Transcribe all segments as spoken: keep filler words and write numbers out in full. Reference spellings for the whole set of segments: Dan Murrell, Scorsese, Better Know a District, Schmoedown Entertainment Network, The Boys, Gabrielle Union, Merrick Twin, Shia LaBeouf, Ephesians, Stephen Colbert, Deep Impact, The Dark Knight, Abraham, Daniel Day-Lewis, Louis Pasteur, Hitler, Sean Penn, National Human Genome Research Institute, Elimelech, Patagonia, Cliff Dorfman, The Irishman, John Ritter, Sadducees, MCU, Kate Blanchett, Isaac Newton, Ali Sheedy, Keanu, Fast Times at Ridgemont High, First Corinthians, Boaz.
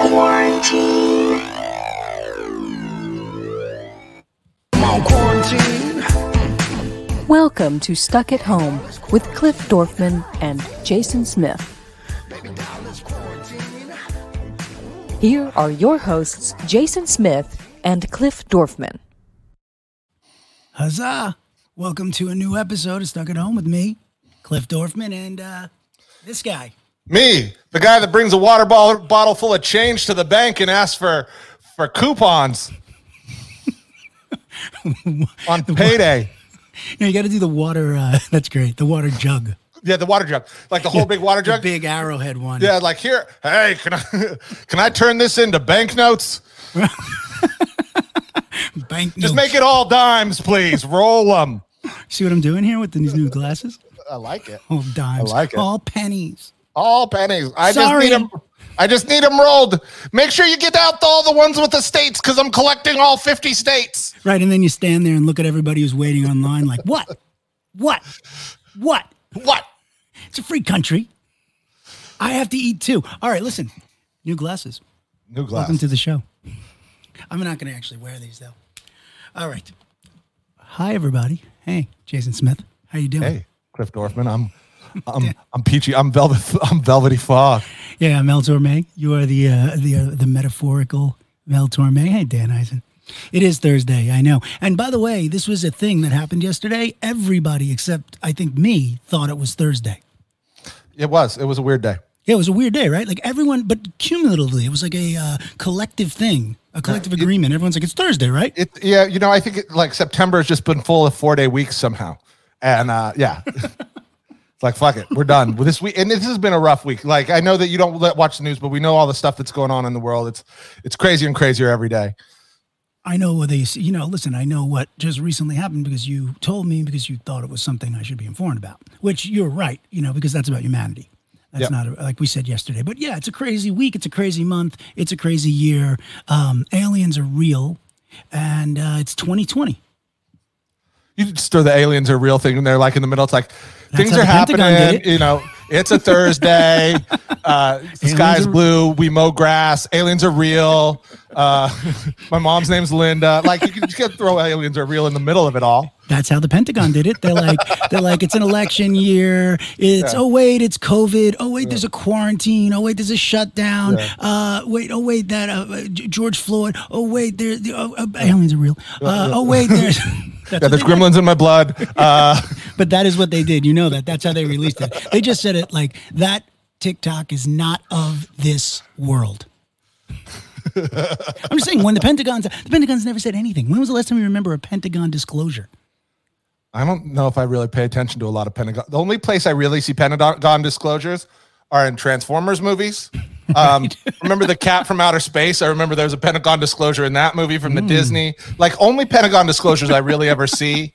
quarantine. I'm on quarantine. Welcome to Stuck at Home with Cliff Dorfman and Jason Smith. Here are your hosts, Jason Smith and Cliff Dorfman. Huzzah! Welcome to a new episode of Stuck at Home with me, Cliff Dorfman, and uh, this guy. Me, the guy that brings a water bottle, bottle full of change to the bank and asks for, for coupons on payday. No, you got to do the water. Uh, that's great. The water jug. Yeah, the water jug, like the whole yeah, big water jug, the big arrowhead one. Yeah, like here. Hey, can I can I turn this into banknotes? Bank Just notes. Make it all dimes, please. Roll them. See what I'm doing here with these new glasses? I like it. All dimes. I like it. All pennies. All pennies. I Sorry. just need them. I just need them rolled. Make sure you get out all the ones with the states, because I'm collecting all fifty states. Right, and then you stand there and look at everybody who's waiting online, like what, what, what, what? It's a free country. I have to eat too. All right, listen. New glasses. New glasses. Welcome to the show. I'm not going to actually wear these though. All right. Hi everybody. Hey, Jason Smith. How you doing? Hey, Cliff Dorfman. I'm. I'm I'm peachy. I'm velvet. I'm velvety fog. Yeah, Mel Torme. You are the uh, the uh, the metaphorical Mel Torme. Hey, Dan Eisen. It is Thursday. I know. And by the way, this was a thing that happened yesterday. Everybody except I think me thought it was Thursday. It was. It was a weird day. Yeah, it was a weird day, right? Like everyone, but cumulatively, it was like a uh, collective thing, a collective uh, it, agreement. Everyone's like, it's Thursday, right? It, yeah. You know, I think it, like September has just been full of four day weeks somehow, and uh, yeah. It's like, fuck it, we're done with this week. And this has been a rough week. Like, I know that you don't let, watch the news, but we know all the stuff that's going on in the world. It's it's crazier and crazier every day. I know what they, you know, listen, I know what just recently happened because you told me because you thought it was something I should be informed about, which you're right, you know, because that's about humanity. That's yep. not, a, like we said yesterday. But yeah, it's a crazy week. It's a crazy month. It's a crazy year. Um, aliens are real. And uh, it's twenty twenty. You just throw the aliens are real thing and they're like in the middle. It's like That's things are happening. You know, it's a Thursday. uh, the sky is blue. We mow grass. Aliens are real. Uh, my mom's name's Linda. Like you can just throw aliens are real in the middle of it all. That's how the Pentagon did it. They're like, they're like, it's an election year. It's yeah. oh wait, it's COVID. Oh wait, yeah. there's a quarantine. Oh wait, there's a shutdown. Yeah. Uh, wait, oh wait, that uh, George Floyd. Oh wait, there oh, uh, aliens are real. Uh, oh wait, there's. That's yeah, there's gremlins did. in my blood. Uh. But that is what they did. You know that. That's how they released it. They just said it like, that TikTok is not of this world. I'm just saying, when the Pentagon's, the Pentagon's never said anything. When was the last time you remember a Pentagon disclosure? I don't know if I really pay attention to a lot of Pentagon. The only place I really see Pentagon disclosures are in Transformers movies. Um, remember The Cat from Outer Space? I remember there was a Pentagon disclosure in that movie from the mm. Disney. Like, only Pentagon disclosures I really ever see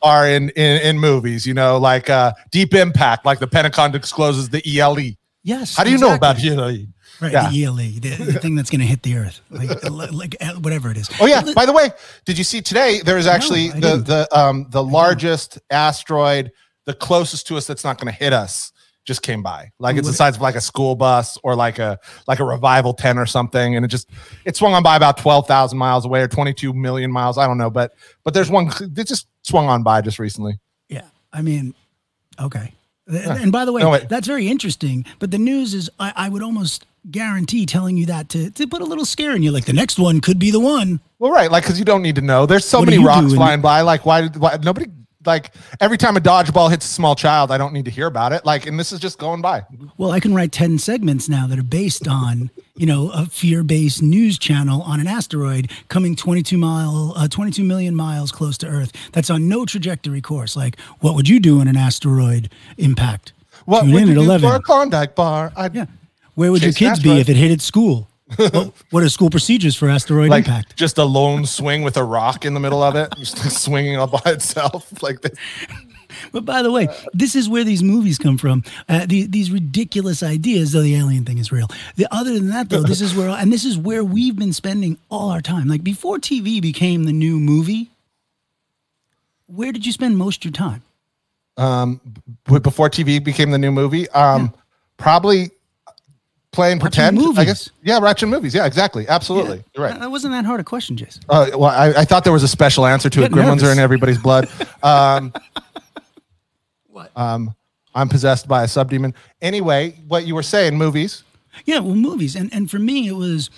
are in, in, in movies, you know, like uh, Deep Impact, like the Pentagon discloses the E L E. Yes. How do you exactly. know about E L E? Right, yeah. the E L E, the, the thing that's going to hit the earth, like, like whatever it is. Oh, yeah. By the way, did you see today there is actually no, the, the, um, the largest asteroid, the closest to us that's not going to hit us, just came by. Like it's the size of like a school bus or like a like a revival tent or something, and it just it swung on by about twelve thousand miles away or twenty-two million miles, I don't know, but but there's one that just swung on by just recently. Yeah. I mean, okay. Yeah. And by the way, no, that's very interesting, but the news is I, I would almost guarantee telling you that to, to put a little scare in you, like the next one could be the one. Well, right, like cuz you don't need to know. There's so what many rocks flying by, like why why nobody Like every time a dodgeball hits a small child, I don't need to hear about it. Like, and this is just going by. Well, I can write ten segments now that are based on, you know, a fear-based news channel on an asteroid coming twenty-two mile, uh, twenty-two million miles close to Earth. That's on no trajectory course. Like, what would you do in an asteroid impact? What Tune would you do for a Klondike bar? I'd yeah. Where would your kids be if it hit at school? Well, what are school procedures for asteroid like impact? Just a lone swing with a rock in the middle of it, just swinging all by itself like this. But by the way, this is where these movies come from. Uh, the, these ridiculous ideas, though the alien thing is real. The, other than that, though, this is where and this is where we've been spending all our time. Like before T V became the new movie, where did you spend most of your time? Um, before T V became the new movie, um, yeah. probably. Playing pretend, movies. I guess. Yeah, we're watching movies. Yeah, exactly. Absolutely. Yeah. You're right. That wasn't that hard a question, Jason. Uh, well, I, I thought there was a special answer to it. Gremlins are in everybody's blood. Um, what? Um, I'm possessed by a subdemon. Anyway, what you were saying, movies. Yeah, well, movies. And and for me, it was,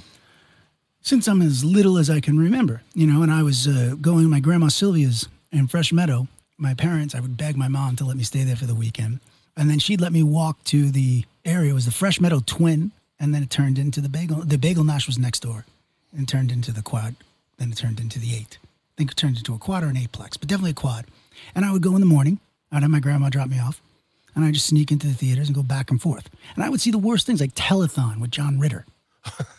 since I'm as little as I can remember, you know, and I was uh, going to my grandma Sylvia's in Fresh Meadow, my parents, I would beg my mom to let me stay there for the weekend. And then she'd let me walk to the area. It was the Fresh Meadow Twin, and then it turned into the Bagel. The Bagel Nosh was next door, and turned into the Quad. Then it turned into the Eight. I think it turned into a Quad or an Eightplex, but definitely a Quad. And I would go in the morning. I'd have my grandma drop me off, and I'd just sneak into the theaters and go back and forth. And I would see the worst things, like Telethon with John Ritter.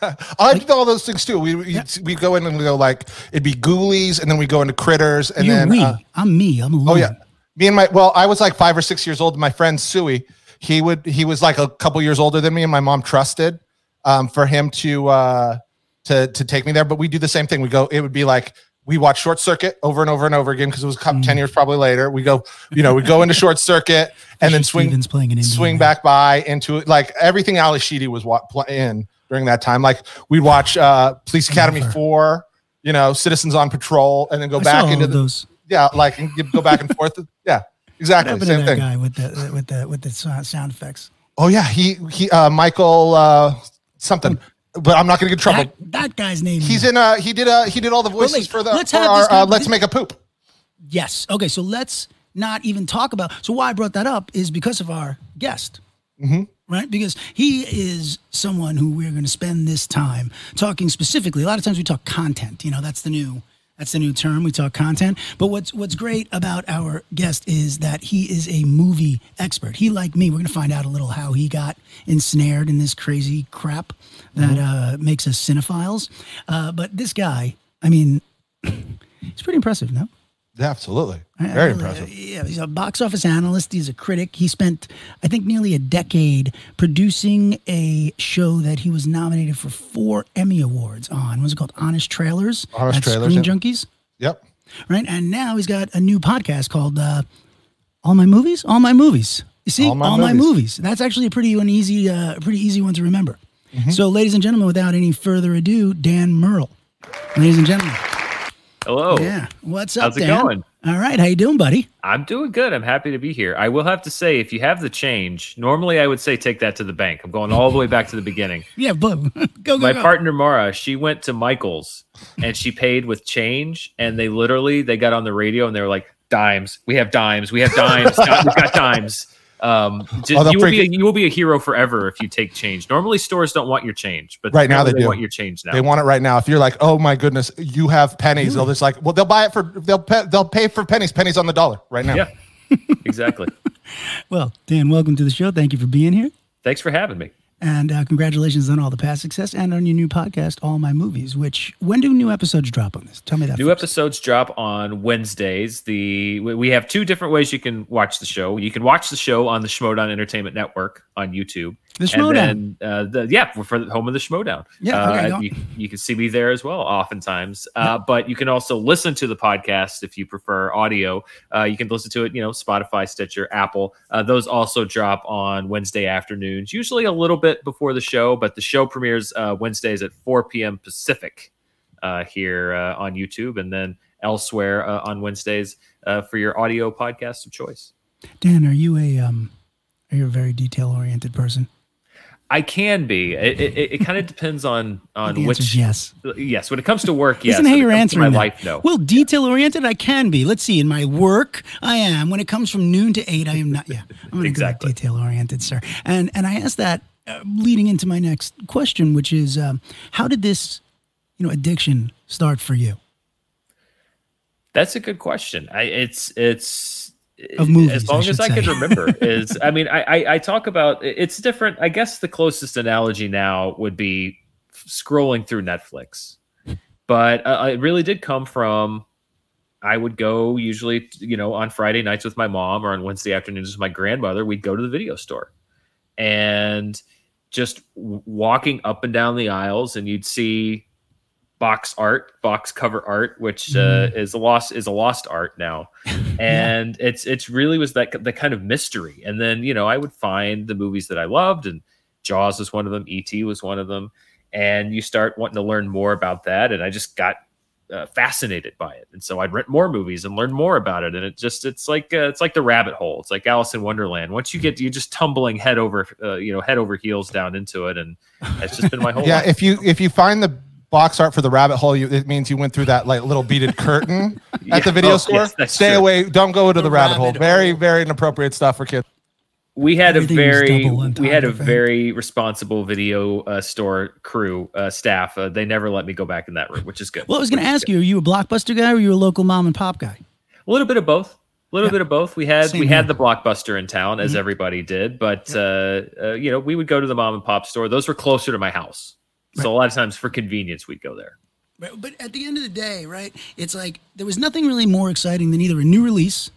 I like, did all those things too. We we yeah. we'd go in and we go like it'd be Ghoulies, and then we go into Critters, and You're then we. Uh, I'm me. I'm alone. Oh yeah. Me and my, well, I was like five or six years old. And my friend, Suey, he would, he was like a couple years older than me. And my mom trusted um, for him to, uh, to, to take me there. But we do the same thing. We go, it would be like, we watch Short Circuit over and over and over again. Cause it was mm. ten years probably later. We go, you know, we go into Short Circuit and then swing, an swing back by into it. Like everything Ali Sheedy was wa- in during that time. Like we watch uh, Police Academy four, you know, Citizens on Patrol, and then go I back into the, those. Yeah, like and go back and forth. Yeah, exactly. Same that thing. Guy with the with the with the sound effects. Oh yeah, he he uh, Michael uh, something, but I'm not gonna get in trouble. That, that guy's name. He's in. Uh, he did. Uh, he did all the voices wait, for the. Let's for have our, this uh, Let's make a poop. Yes. Okay. So let's not even talk about. So why I brought that up is because of our guest, mm-hmm. right? Because he is someone who we're gonna spend this time talking specifically. A lot of times we talk content. You know, that's the new. That's the new term. We talk content. But what's what's great about our guest is that he is a movie expert. He, like me, we're going to find out a little how he got ensnared in this crazy crap that mm-hmm. uh, makes us cinephiles. Uh, but this guy, I mean, he's pretty impressive, no? Yeah, absolutely. Very uh, impressive. Yeah, he's a box office analyst. He's a critic. He spent, I think, nearly a decade producing a show that he was nominated for four Emmy Awards on. What was it called? Honest Trailers? Honest Trailers. Screen yeah. Junkies? Yep. Right? And now he's got a new podcast called uh, All My Movies? All My Movies. You see? All My, All movies. my movies. That's actually a pretty, an easy, uh, pretty easy one to remember. Mm-hmm. So, ladies and gentlemen, without any further ado, Dan Murrell. Ladies and gentlemen. Hello. Yeah. What's up, How's it Dan? going? All right. How you doing, buddy? I'm doing good. I'm happy to be here. I will have to say, if you have the change, normally I would say take that to the bank. I'm going all the way back to the beginning. Yeah, boom. go, go, My go. partner, Mara, she went to Michael's, and she paid with change, and they literally, they got on the radio, and they were like, dimes. We have dimes. We have dimes. We've got dimes. Um, just, oh, you, will be a, you will be a hero forever if you take change. Normally, stores don't want your change, but right now they, they do. want your change now. They want it right now. If you're like, oh my goodness, you have pennies, mm. they'll just like, well, they'll buy it for they'll pay, they'll pay for pennies, pennies on the dollar right now. Yeah, exactly. Well, Dan, welcome to the show. Thank you for being here. Thanks for having me, and uh, congratulations on all the past success and on your new podcast, All My Movies. Which when do new episodes drop on this? Tell me that. New first. episodes drop on Wednesdays. The we have two different ways you can watch the show. You can watch the show on the Schmoedown Entertainment Network on YouTube. The Schmoedown. Uh, the, yeah, we're for the home of the Schmoedown. Yeah, okay, uh, you, you can see me there as well, oftentimes. Uh, yeah. But you can also listen to the podcast if you prefer audio. Uh, you can listen to it, you know, Spotify, Stitcher, Apple. Uh, those also drop on Wednesday afternoons, usually a little bit before the show. But the show premieres uh, Wednesdays at four p.m. Pacific uh, here uh, on YouTube, and then elsewhere uh, on Wednesdays uh, for your audio podcast of choice. Dan, are you a um, are you a very detail oriented person? I can be. It it, it kind of depends on on which. Yes. Yes. When it comes to work, yes. Isn't how you're answering my that. life, no. Well, detail oriented, I can be. Let's see. In my work, I am. When it comes from noon to eight, I am not. Yeah, I'm going to exactly. go detail oriented, sir. And and I asked that uh, leading into my next question, which is, um, how did this, you know, addiction start for you? That's a good question. I it's it's. Of movies, as long I as I say. can remember is, I mean, I, I, I talk about, it's different. I guess the closest analogy now would be scrolling through Netflix, but uh, it really did come from, I would go usually, you know, on Friday nights with my mom or on Wednesday afternoons with my grandmother, we'd go to the video store and just walking up and down the aisles, and you'd see box art, box cover art, which uh, mm. is a lost is a lost art now, and yeah. it's it's really was that the kind of mystery. And then you know I would find the movies that I loved and Jaws was one of them. E T was one of them. And you start wanting to learn more about that. And I just got uh, fascinated by it. And so I'd rent more movies and learn more about it. And it just, it's like, uh, it's like the rabbit hole. It's like Alice in Wonderland. Once you get, you're just tumbling head over, uh, you know, head over heels down into it. And that's just been my whole yeah, life. If you, if you find the box art for the rabbit hole, you, it means you went through that like little beaded curtain yeah. at the video oh, store. Yes, Stay true. away. Don't go into the, the rabbit, rabbit hole. hole. Very, very inappropriate stuff for kids. We had a very we had a very responsible video uh, store crew uh, staff. Uh, they never let me go back in that room, which is good. Well, I was going to ask you: are you a Blockbuster guy, or are you a local mom and pop guy? A little bit of both. A little yeah. bit of both. We had Same we here. had the Blockbuster in town, as mm-hmm. everybody did, but yeah. uh, uh, you know, we would go to the mom and pop store. Those were closer to my house, so right. a lot of times for convenience we'd go there. Right. But at the end of the day, right? It's like there was nothing really more exciting than either a new release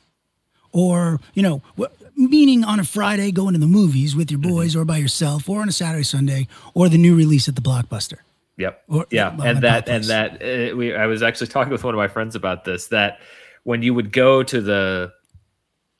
or you know what. Meaning on a Friday, going to the movies with your boys mm-hmm. or by yourself or on a Saturday, Sunday, or the new release at the Blockbuster. Yep. Or, yeah. Well, and that, and that, uh, we, I was actually talking with one of my friends about this, that when you would go to the,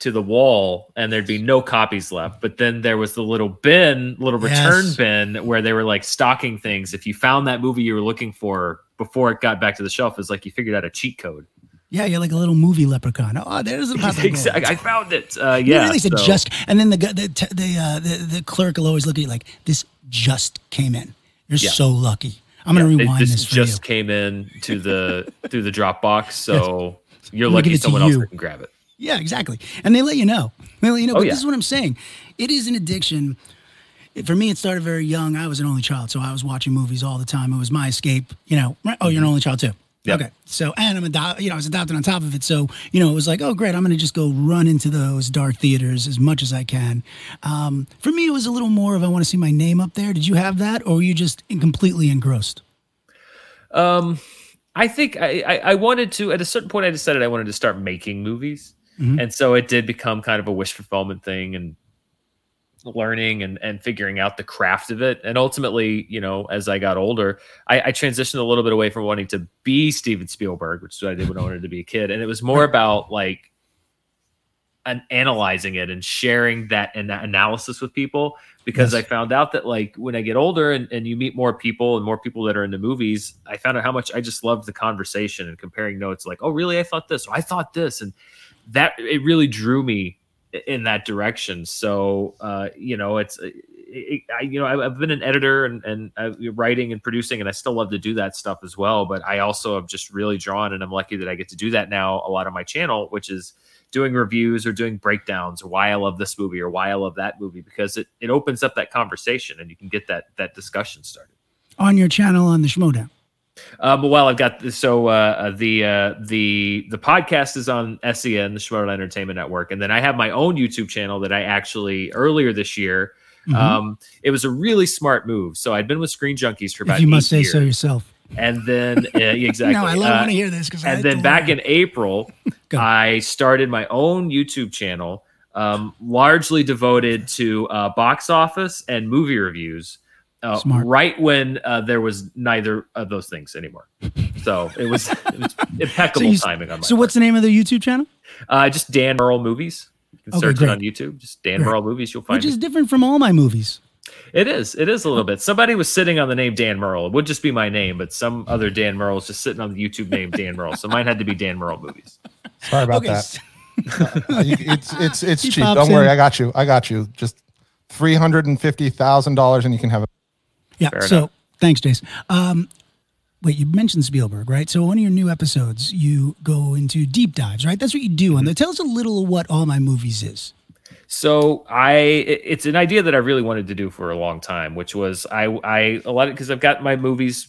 to the wall and there'd be no copies left, but then there was the little bin, little return yes. bin where they were like stocking things. If you found that movie you were looking for before it got back to the shelf, it's like you figured out a cheat code. Yeah, you're like a little movie leprechaun. Oh, there's a popcorn. Exactly, I found it. Uh, yeah, they said so. just, and then the the the, uh, the the clerk will always look at you like, "This just came in. You're yeah. so lucky. I'm yeah, gonna rewind this. This for just you. came in to the through the Dropbox, so yes. you're I'm lucky someone you. else can grab it. Yeah, exactly. And they let you know. They let you know. Oh, but yeah. this is what I'm saying. It is an addiction. For me, it started very young. I was an only child, so I was watching movies all the time. It was my escape. You know. Oh, you're an only child too. Yep. Okay. So, and I'm adopted, you know, I was adopted on top of it. So, you know, it was like, oh, great. I'm going to just go run into those dark theaters as much as I can. Um, for me, it was a little more of, I want to see my name up there. Did you have that? Or were you just completely engrossed? Um, I think I, I, I wanted to, at a certain point, I decided I wanted to start making movies. Mm-hmm. And so it did become kind of a wish fulfillment thing and learning and, and figuring out the craft of it. And ultimately, you know, as I got older, I, I transitioned a little bit away from wanting to be Steven Spielberg, which is what I did when I wanted to be a kid. And it was more about like an analyzing it and sharing that an- analysis with people, because yes. I found out that like when I get older and, and you meet more people and more people that are into movies, I found out how much I just loved the conversation and comparing notes like, oh, really? I thought this, or I thought this. And that it really drew me in that direction. So, uh, you know, it's, it, it, I, you know, I, I've been an editor and, and uh, writing and producing, and I still love to do that stuff as well. But I also have just really drawn, and I'm lucky that I get to do that now a lot on my channel, which is doing reviews or doing breakdowns, or why I love this movie or why I love that movie, because it, it opens up that conversation and you can get that, that discussion started. On your channel on the Schmoedown. Um, well, I've got this, so uh, the uh, the the podcast is on S E N, the Schmoedown Entertainment Network, and then I have my own YouTube channel that I actually earlier this year. Mm-hmm. Um, it was a really smart move. So I'd been with Screen Junkies for about. If you eight must say years. So yourself. And then uh, exactly. no, I love, uh, want to hear this because. And I then back in April, I started my own YouTube channel, um, largely devoted to uh, box office and movie reviews. Uh, right when uh, there was neither of those things anymore. So it was, it was impeccable so you, timing on my So part. What's the name of the YouTube channel? Uh, just Dan Murrell Movies. You can okay, search great. it on YouTube. Just Dan Murrell Movies. You'll find Which it. Which is different from All My Movies. It is. It is a little bit. Somebody was sitting on the name Dan Murrell. It would just be my name, but some other Dan Murrell is just sitting on the YouTube name Dan Murrell. So mine had to be Dan Murrell Movies. Sorry about okay. that. uh, it's it's, it's cheap. Don't worry. In. I got you. I got you. Just three hundred fifty thousand dollars and you can have it. Yeah. Fair so enough. Thanks, Jace. Um, wait, you mentioned Spielberg, right? So one of your new episodes, you go into deep dives, right? That's what you do. And mm-hmm. tell us a little of what All My Movies is. So I, it's an idea that I really wanted to do for a long time, which was I, I a lot of because I've got my movies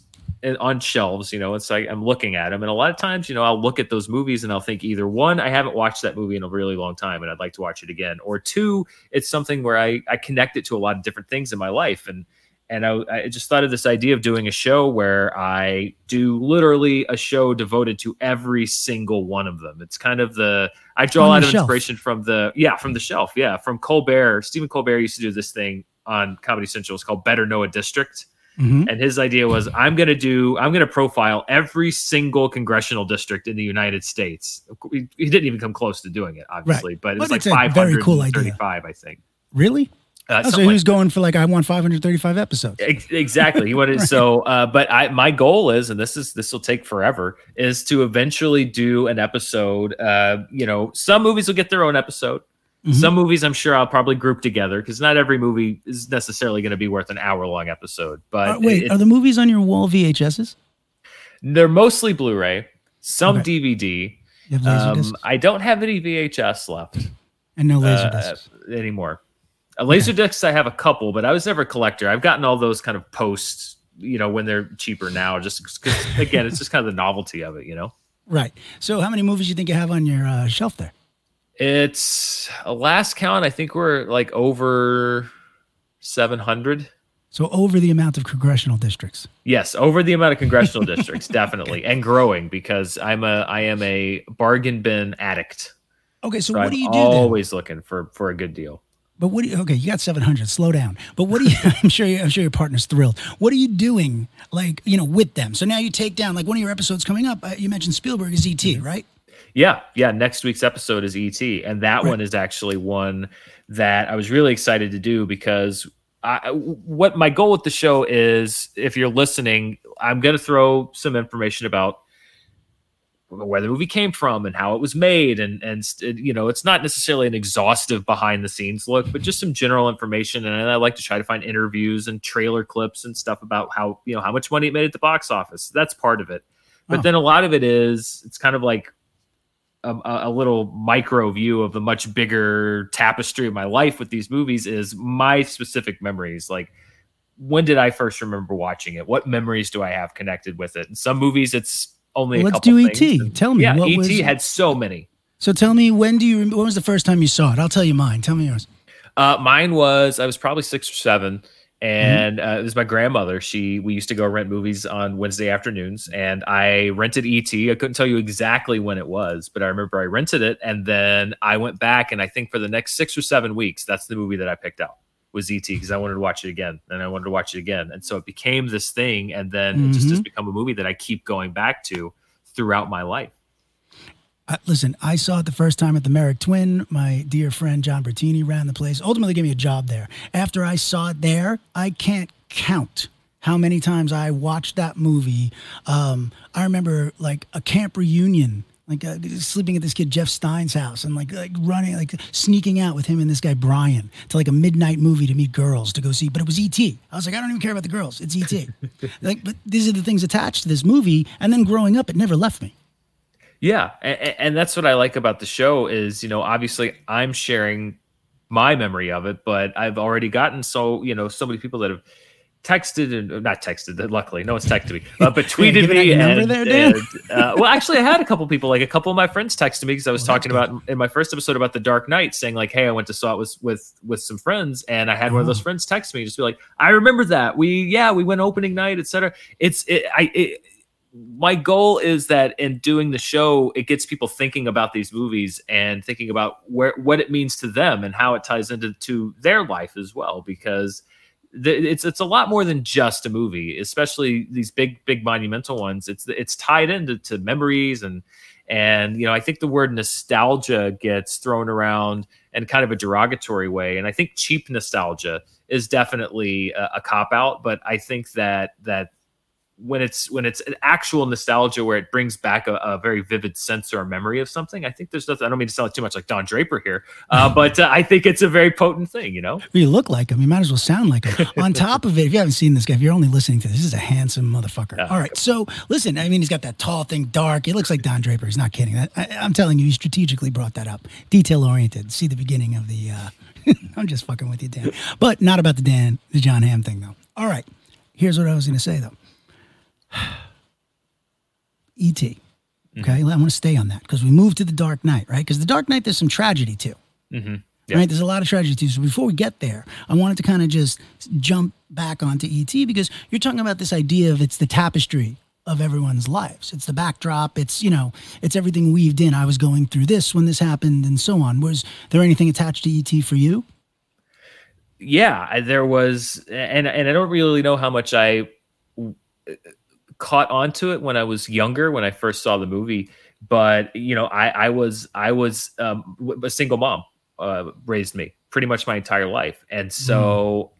on shelves, you know, and so I, I'm looking at them, and a lot of times, you know, I'll look at those movies and I'll think either one, I haven't watched that movie in a really long time, and I'd like to watch it again, or two, it's something where I, I connect it to a lot of different things in my life, and. And I, I just thought of this idea of doing a show where I do literally a show devoted to every single one of them. It's kind of the, I draw a lot of inspiration from the, yeah, from the shelf. Yeah. From Colbert. Stephen Colbert used to do this thing on Comedy Central. It's called Better Know a District. Mm-hmm. And his idea was I'm going to do, I'm going to profile every single congressional district in the United States. He, he didn't even come close to doing it, obviously, right. but it was but like five hundred thirty-five, cool I think. Really? Uh, oh, so he was like going for like, I want five hundred thirty-five episodes. Ex- exactly. He wanted right. So, uh, but I, my goal is, and this is, this will take forever, is to eventually do an episode. Uh, you know, some movies will get their own episode. Mm-hmm. Some movies I'm sure I'll probably group together because not every movie is necessarily going to be worth an hour long episode. But uh, wait, it, are the movies on your wall V H Ses? They're mostly Blu-ray, some okay. D V D. You have Laserdiscs? Um, I don't have any V H S left. And no Laserdiscs uh, anymore. A laser okay. discs, I have a couple, but I was never a collector. I've gotten all those kind of posts, you know, when they're cheaper now, just because, again, it's just kind of the novelty of it, you know? Right. So how many movies do you think you have on your uh, shelf there? It's a last count. I think we're like over seven hundred. So over the amount of congressional districts. Yes, over the amount of congressional districts, definitely. Okay. And growing because I'm a, I am a bargain bin addict. Okay, so, so what I'm do you do always then? Always looking for, for a good deal. But what do you, okay, you got seven hundred, slow down. But what do you, I'm sure you, I'm sure your partner's thrilled. What are you doing, like, you know, with them? So now you take down, like one of your episodes coming up, uh, you mentioned Spielberg is E T, right? Yeah, yeah, next week's episode is E T. And that right. one is actually one that I was really excited to do because I, what my goal with the show is, if you're listening, I'm going to throw some information about where the movie came from and how it was made. And, and you know, it's not necessarily an exhaustive behind the scenes look, but just some general information. And I like to try to find interviews and trailer clips and stuff about how, you know, how much money it made at the box office. That's part of it. But oh. then a lot of it is, it's kind of like a, a little micro view of the much bigger tapestry of my life with these movies is my specific memories. Like, when did I first remember watching it? What memories do I have connected with it? And some movies it's, Only well, a let's couple do things. E T. And, tell me. Yeah, what E T was, had so many. So tell me, when do you? When was the first time you saw it? I'll tell you mine. Tell me yours. Uh, mine was I was probably six or seven, and mm-hmm. uh, it was my grandmother. She we used to go rent movies on Wednesday afternoons, and I rented E T. I couldn't tell you exactly when it was, but I remember I rented it, and then I went back, and I think for the next six or seven weeks, that's the movie that I picked out was E T because I wanted to watch it again, and I wanted to watch it again. And so it became this thing, and then mm-hmm. it just has become a movie that I keep going back to throughout my life. Uh, listen, I saw it the first time at the Merrick Twin. My dear friend John Bertini ran the place, ultimately gave me a job there. After I saw it there, I can't count how many times I watched that movie. Um, I remember like a camp reunion, like uh, sleeping at this kid Jeff Stein's house and like like running, like sneaking out with him and this guy Brian to like a midnight movie to meet girls to go see. But it was E T. I was like, I don't even care about the girls. It's E T. Like, but these are the things attached to this movie. And then growing up, it never left me. Yeah. And, and that's what I like about the show is, you know, obviously I'm sharing my memory of it, but I've already gotten so, you know, so many people that have texted and not texted, luckily no one's texted me, uh, but tweeted yeah, me. And, there, and, uh, well, actually, I had a couple people, like a couple of my friends, texted me because I was oh, talking about in my first episode about The Dark Knight, saying like, "Hey, I went to saw it with with, with some friends, and I had oh. one of those friends text me, just be like, I remember that we yeah we went opening night, et cetera" It's it, I it, my goal is that in doing the show, it gets people thinking about these movies and thinking about where what it means to them and how it ties into to their life as well, because it's it's a lot more than just a movie, especially these big big monumental ones. It's it's tied into to memories and and you know I think the word nostalgia gets thrown around in kind of a derogatory way, and I think cheap nostalgia is definitely a, a cop out. But I think that that when it's when it's an actual nostalgia where it brings back a, a very vivid sense or memory of something, I think there's nothing. I don't mean to sound like too much like Don Draper here, uh, but uh, I think it's a very potent thing, you know? You look like him. You might as well sound like him. On top of it, if you haven't seen this guy, if you're only listening to this, this is a handsome motherfucker. Uh, All right. So listen, I mean, he's got that tall thing, dark. He looks like Don Draper. He's not kidding. I, I'm telling you, he strategically brought that up. Detail-oriented. See the beginning of the, uh, I'm just fucking with you, Dan. But not about the Dan, the John Hamm thing, though. All right. Here's what I was going to say, though. E T. Okay, mm-hmm. I want to stay on that because we moved to The Dark Knight, right? Because The Dark Knight, there's some tragedy too, mm-hmm. yeah. right? There's a lot of tragedy too. So before we get there, I wanted to kind of just jump back onto E T because you're talking about this idea of it's the tapestry of everyone's lives. It's the backdrop. It's, you know, it's everything weaved in. I was going through this when this happened and so on. Was there anything attached to E T for you? Yeah, there was, and and I don't really know how much I caught onto it when I was younger, when I first saw the movie, but you know, I, I was, I was um, a single mom uh, raised me pretty much my entire life. And so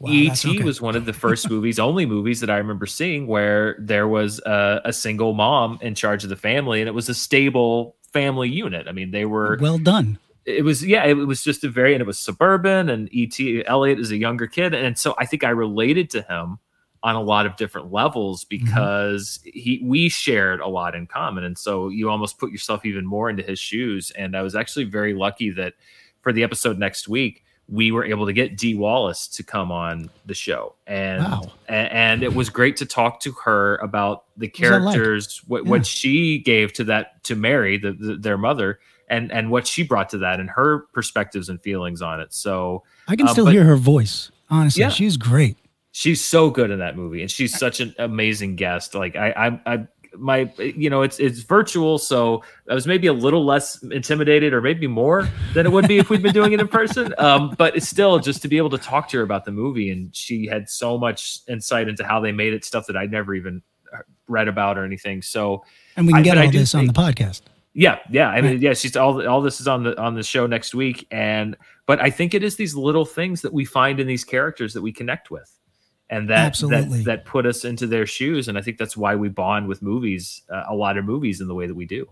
mm. wow, E T okay. was one of the first movies, only movies that I remember seeing where there was a, a single mom in charge of the family, and it was a stable family unit. I mean, they were well done. It was, yeah, it was just a very, and it was suburban, and E T. Elliot is a younger kid. And so I think I related to him on a lot of different levels because mm-hmm. he, we shared a lot in common. And so you almost put yourself even more into his shoes. And I was actually very lucky that for the episode next week, we were able to get Dee Wallace to come on the show. And, wow. and, and it was great to talk to her about the characters, like? what, yeah. what she gave to that, to Mary, the, the, their mother, and, and what she brought to that and her perspectives and feelings on it. So I can um, still but, hear her voice. Honestly, yeah. she's great. She's so good in that movie, and she's such an amazing guest. Like I, I, I, my, you know, it's it's virtual, so I was maybe a little less intimidated, or maybe more than it would be if we'd been doing it in person. Um, but it's still just to be able to talk to her about the movie, and she had so much insight into how they made it, stuff that I never even read about or anything. So, and we can get I, all I this think, on the podcast. Yeah, yeah, I mean, yeah. She's all all this is on the on the show next week, and but I think it is these little things that we find in these characters that we connect with. And that, that that put us into their shoes. And I think that's why we bond with movies, uh, a lot of movies, in the way that we do.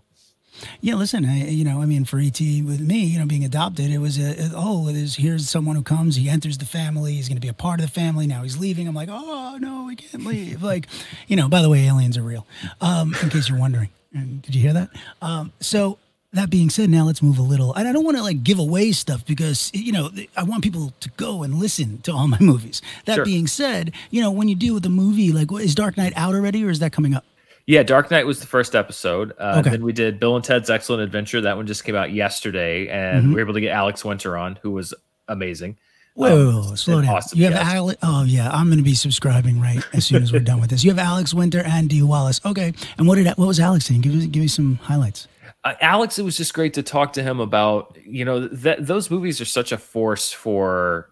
Yeah, listen, I, you know, I mean, for E T with me, you know, being adopted, it was, a, oh, it is, here's someone who comes, he enters the family, he's going to be a part of the family, now he's leaving. I'm like, oh, no, I can't leave. Like, you know, by the way, aliens are real, um, in case you're wondering. And did you hear that? Um, so... That being said, now let's move a little. And I don't want to like give away stuff because, you know, I want people to go and listen to all my movies. That sure. being said, you know, when you do with the movie, like what, is Dark Knight out already or is that coming up? Yeah, Dark Knight was the first episode. Uh, okay. Then we did Bill and Ted's Excellent Adventure. That one just came out yesterday. And mm-hmm. we were able to get Alex Winter on, who was amazing. Whoa, um, whoa, whoa. Slow down. Awesome you have guest. Alex. Oh, yeah. I'm going to be subscribing right as soon as we're done with this. You have Alex Winter and Dee Wallace. Okay. And what did what was Alex saying? Give me, give me some highlights. Uh, Alex, it was just great to talk to him about, you know, that those movies are such a force for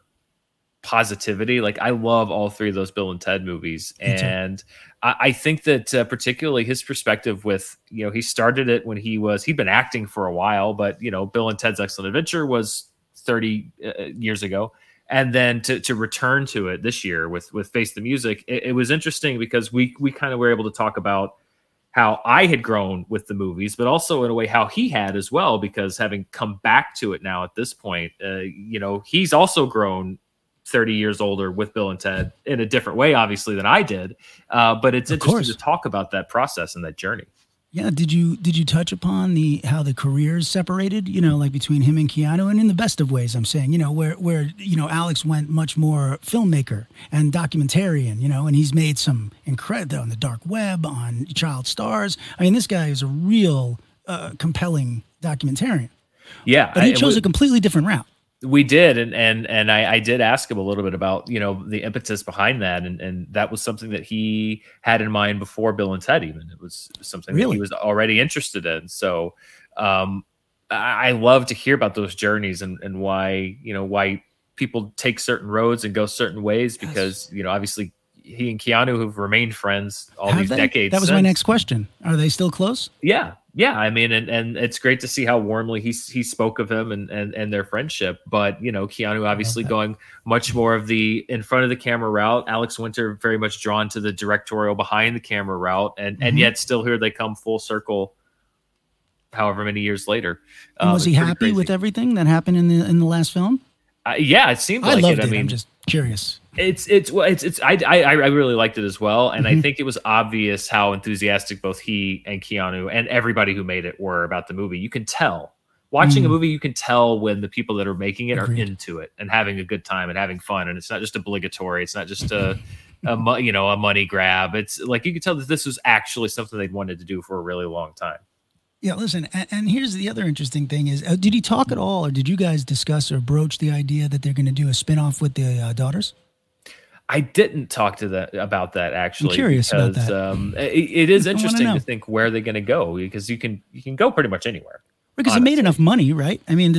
positivity. Like I love all three of those Bill and Ted movies. And I, I think that uh, particularly his perspective with, you know, he started it when he was, he'd been acting for a while, but you know, Bill and Ted's Excellent Adventure was thirty uh, years ago. And then to to return to it this year with, with Face the Music, it, it was interesting because we, we kind of were able to talk about how I had grown with the movies, but also in a way how he had as well, because having come back to it now at this point, uh, you know, he's also grown thirty years older with Bill and Ted in a different way, obviously, than I did. Uh, but it's of interesting course. to talk about that process and that journey. Yeah. Did you, did you touch upon the, how the careers separated, you know, like between him and Keanu, and in the best of ways, I'm saying, you know, where, where, you know, Alex went much more filmmaker and documentarian, you know, and he's made some incredible on the dark web, on child stars. I mean, this guy is a real uh, compelling documentarian. Yeah. But he I, chose we, a completely different route. We did. And, and, and I, I did ask him a little bit about, you know, the impetus behind that. And, and that was something that he had in mind before Bill and Ted, even. It was something really? that he was already interested in. So um, I, I love to hear about those journeys and, and why, you know, why people take certain roads and go certain ways, because, yes. you know, obviously he and Keanu have remained friends all have these they, decades. That was since. My next question. Are they still close? Yeah. Yeah, I mean, and, and it's great to see how warmly he he spoke of him and, and, and their friendship. But, you know, Keanu obviously going much more of the in front of the camera route. Alex Winter very much drawn to the directorial behind the camera route. And, mm-hmm. and yet still here they come full circle however many years later. And was um, he happy crazy. with everything that happened in the in the last film? Uh, yeah, it seemed like I loved it. it. I mean, I'm just curious. It's it's well, it's it's I, I I really liked it as well, and mm-hmm. I think it was obvious how enthusiastic both he and Keanu and everybody who made it were about the movie. You can tell watching mm. a movie, you can tell when the people that are making it Agreed. are into it and having a good time and having fun, and it's not just obligatory. It's not just a, a you know a money grab. It's like you could tell that this was actually something they'd wanted to do for a really long time. Yeah, listen, and, and here's the other interesting thing is, uh, did he talk at all, or did you guys discuss or broach the idea that they're going to do a spinoff with the uh, daughters? I didn't talk to that about that actually. I'm curious because, about that. Um, it, it is interesting to think where they're going to go, because you can you can go pretty much anywhere. Because honestly. It made enough money, right? I mean,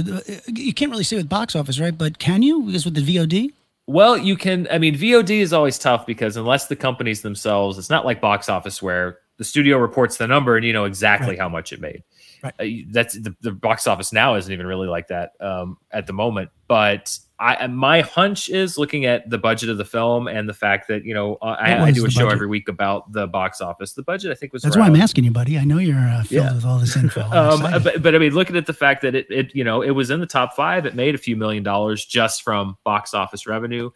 you can't really say with box office, right? But can you? Because with the V O D. Well, you can. I mean, V O D is always tough because unless the companies themselves, it's not like box office where the studio reports the number and you know exactly right. how much it made. Right. Uh, that's the, the box office now isn't even really like that um, at the moment. But I, my hunch is, looking at the budget of the film and the fact that, you know, I, I do a show budget? every week about the box office. The budget, I think, was that's around, why I'm asking you, buddy. I know you're uh, filled yeah. with all this info. um, but, but I mean, looking at the fact that it, it, you know, it was in the top five. It made a few million dollars just from box office revenue.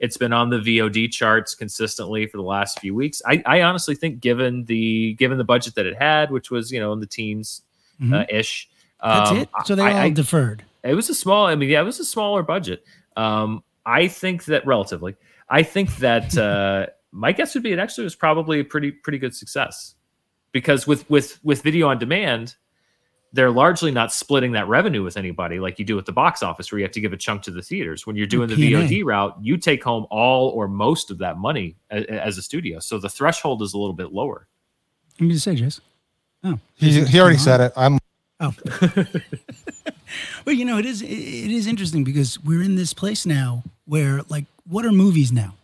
It's been on the V O D charts consistently for the last few weeks. I, I honestly think, given the given the budget that it had, which was, you know, in the teens mm-hmm. uh, ish. Um, that's it. So they I, all I, deferred. It was a small, I mean, yeah, it was a smaller budget. Um, I think that relatively, I think that uh, my guess would be it actually was probably a pretty, pretty good success, because with, with, with video on demand, they're largely not splitting that revenue with anybody like you do at the box office, where you have to give a chunk to the theaters. When you're doing the V O D route, you take home all or most of that money as, as a studio. So the threshold is a little bit lower. What did you say, Jess? Oh, he, he already said it. I'm. Oh. Well, you know, it is it is interesting, because we're in this place now where, like, what are movies now?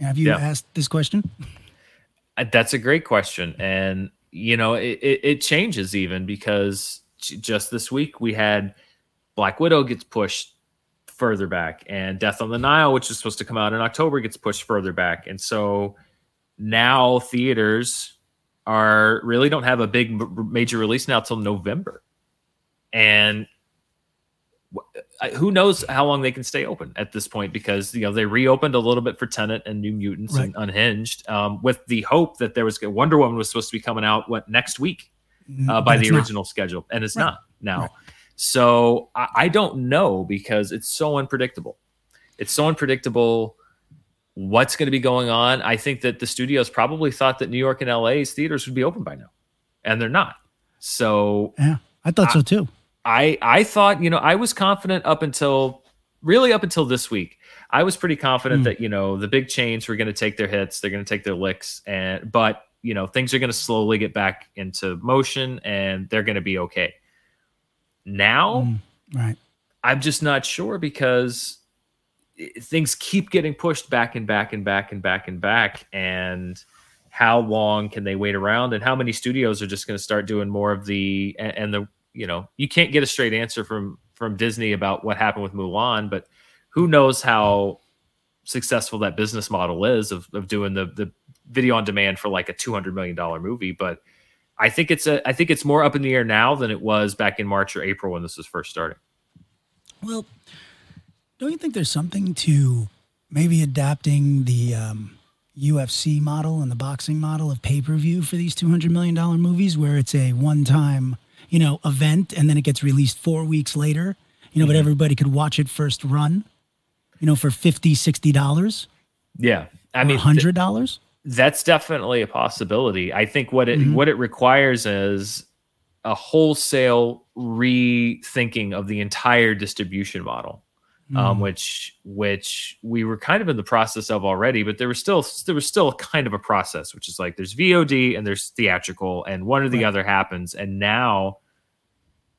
Have you yeah. asked this question? That's a great question. And, you know, it, it changes even, because just this week we had Black Widow gets pushed further back, and Death on the Nile, which is supposed to come out in October, gets pushed further back. And so now theaters are really don't have a big major release now till November. And who knows how long they can stay open at this point, because, you know, they reopened a little bit for Tenet and New Mutants right. and Unhinged um, with the hope that there was Wonder Woman was supposed to be coming out what next week uh, by the original not. schedule. And it's right. not now. Right. So I, I don't know, because it's so unpredictable. It's so unpredictable what's going to be going on. I think that the studios probably thought that New York and L A's theaters would be open by now, and they're not. So yeah. I thought I, so too. I, I thought, you know, I was confident up until really up until this week. I was pretty confident mm. that, you know, the big chains were going to take their hits. They're going to take their licks. And but, you know, things are going to slowly get back into motion, and they're going to be OK. Now, mm, right. I'm just not sure, because things keep getting pushed back and back and back and back and back. And how long can they wait around, and how many studios are just going to start doing more of the, and, and the, you know, you can't get a straight answer from, from Disney about what happened with Mulan, but who knows how successful that business model is of, of doing the, the video on demand for like a two hundred million dollars movie. But I think it's a, I think it's more up in the air now than it was back in March or April when this was first starting. Well, don't you think there's something to maybe adapting the, um, U F C model and the boxing model of pay-per-view for these two hundred million dollars movies, where it's a one-time, you know, event, and then it gets released four weeks later, you know, mm-hmm. but everybody could watch it first run, you know, for fifty dollars, sixty dollars. Yeah. I mean, one hundred dollars. Th- that's definitely a possibility. I think what it mm-hmm. what it requires is a wholesale rethinking of the entire distribution model. Um, which which we were kind of in the process of already, but there was still there was still kind of a process, which is like there's V O D and there's theatrical, and one or the right. other happens. And now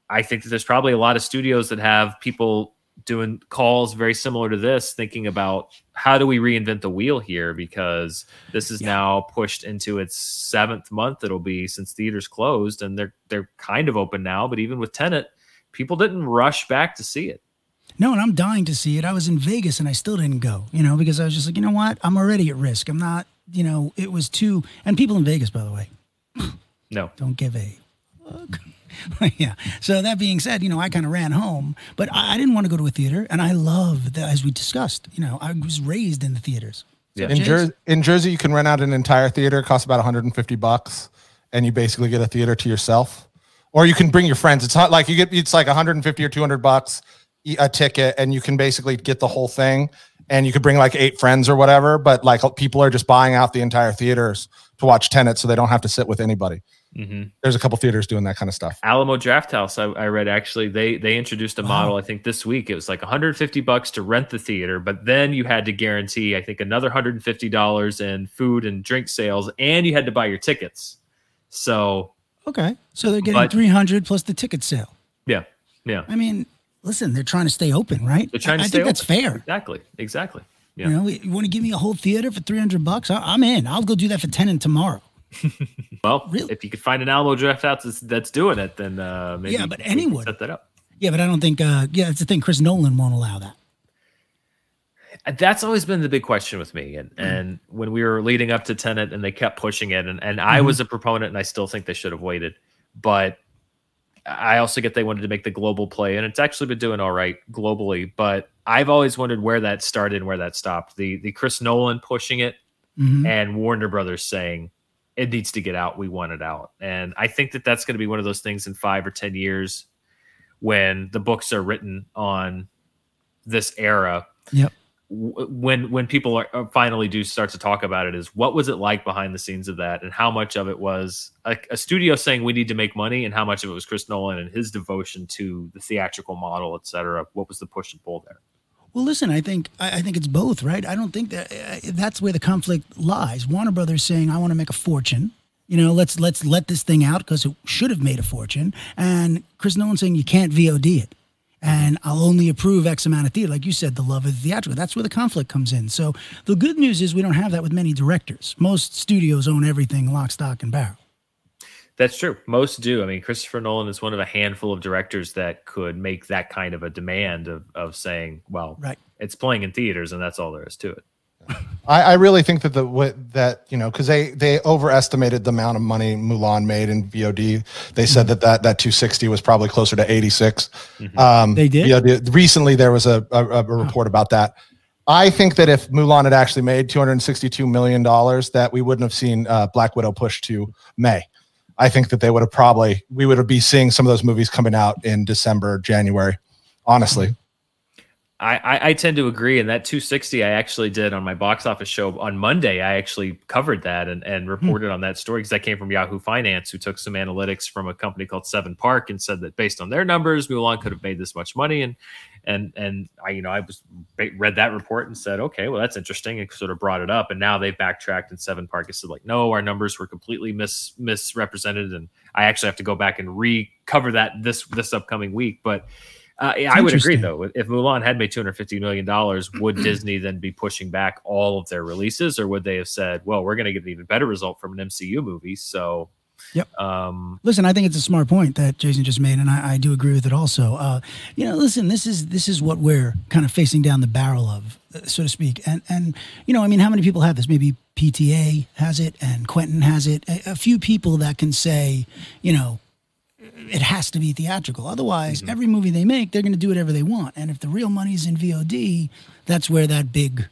I think that there's probably a lot of studios that have people doing calls very similar to this, thinking about how do we reinvent the wheel here, because this is yeah. now pushed into its seventh month it'll be since theaters closed, and they're they're kind of open now. But even with Tenet, people didn't rush back to see it. No, and I'm dying to see it. I was in Vegas and I still didn't go, you know, because I was just like, you know what? I'm already at risk. I'm not, you know, it was too, and people in Vegas, by the way, no, don't give a fuck. yeah. So that being said, you know, I kind of ran home, but I, I didn't want to go to a theater, and I love that, as we discussed, you know, I was raised in the theaters. Yeah. In, Jer- in Jersey, you can rent out an entire theater. It costs about one hundred fifty bucks, and you basically get a theater to yourself, or you can bring your friends. It's not like you get, it's like one hundred fifty or two hundred bucks. A ticket, and you can basically get the whole thing, and you could bring like eight friends or whatever. But like people are just buying out the entire theaters to watch Tenet, so they don't have to sit with anybody. Mm-hmm. There's a couple theaters doing that kind of stuff. Alamo Drafthouse, I, I read actually, they they introduced a model. Oh. I think this week it was like one hundred fifty bucks to rent the theater, but then you had to guarantee I think another one hundred fifty dollars in food and drink sales, and you had to buy your tickets. So okay, so they're getting but, three hundred plus the ticket sale. Yeah, yeah. I mean. Listen, they're trying to stay open, right? They're trying to I, stay I think open. That's fair. Exactly. Exactly. Yeah. You know, you want to give me a whole theater for three hundred bucks? I, I'm in. I'll go do that for Tenet tomorrow. Well, really? If you could find an Alamo Drafthouse that's, that's doing it, then uh, maybe yeah, but you anyone set that up. Yeah, but I don't think. Uh, yeah, that's the thing. Chris Nolan won't allow that. That's always been the big question with me. And mm-hmm. and when we were leading up to Tenet and they kept pushing it, and, and mm-hmm. I was a proponent and I still think they should have waited. But I also get they wanted to make the global play, and it's actually been doing all right globally. But I've always wondered where that started and where that stopped. The the Chris Nolan pushing it mm-hmm. and Warner Brothers saying, it needs to get out. We want it out. And I think that that's going to be one of those things in five or ten years when the books are written on this era. Yep. when when people are finally do start to talk about it, is what was it like behind the scenes of that, and how much of it was a, a studio saying we need to make money, and how much of it was Chris Nolan and his devotion to the theatrical model, et cetera. What was the push and pull there? Well, listen, I think I, I think it's both, right? I don't think that uh, that's where the conflict lies. Warner Brothers saying, I want to make a fortune. You know, let's let's let this thing out because it should have made a fortune. And Chris Nolan saying, you can't V O D it. And I'll only approve X amount of theater. Like you said, the love of the theatrical. That's where the conflict comes in. So the good news is we don't have that with many directors. Most studios own everything lock, stock, and barrel. That's true. Most do. I mean, Christopher Nolan is one of a handful of directors that could make that kind of a demand of, of saying, well, right. It's playing in theaters, and that's all there is to it. I, I really think that the what that you know because they they overestimated the amount of money Mulan made in V O D. They said mm-hmm. that that that two sixty was probably closer to eighty-six. Mm-hmm. Um, they did. V O D, recently, there was a a, a report oh. about that. I think that if Mulan had actually made two hundred sixty-two million dollars, that we wouldn't have seen uh, Black Widow pushed to May. I think that they would have probably we would have been seeing some of those movies coming out in December, January. Honestly. Mm-hmm. I, I tend to agree, and that two sixty I actually did on my box office show on Monday. I actually covered that and, and reported hmm. on that story because that came from Yahoo Finance, who took some analytics from a company called Seven Park and said that based on their numbers, Mulan could have made this much money. And and and I you know I was read that report and said, okay, well that's interesting, and sort of brought it up. And now they backtracked, and Seven Park has said like, no, our numbers were completely mis misrepresented, and I actually have to go back and recover that this this upcoming week, but. Uh, yeah, I would agree, though. If Mulan had made two hundred fifty million dollars, would Disney then be pushing back all of their releases, or would they have said, well, we're going to get an even better result from an M C U movie? So, yep. Um, listen, I think it's a smart point that Jason just made, and I, I do agree with it also. Uh, you know, listen, this is this is what we're kind of facing down the barrel of, so to speak. And, and you know, I mean, how many people have this? Maybe P T A has it, and Quentin has it. A, a few people that can say, you know, it has to be theatrical. Otherwise, mm-hmm. every movie they make, they're going to do whatever they want. And if the real money's in V O D, that's where that big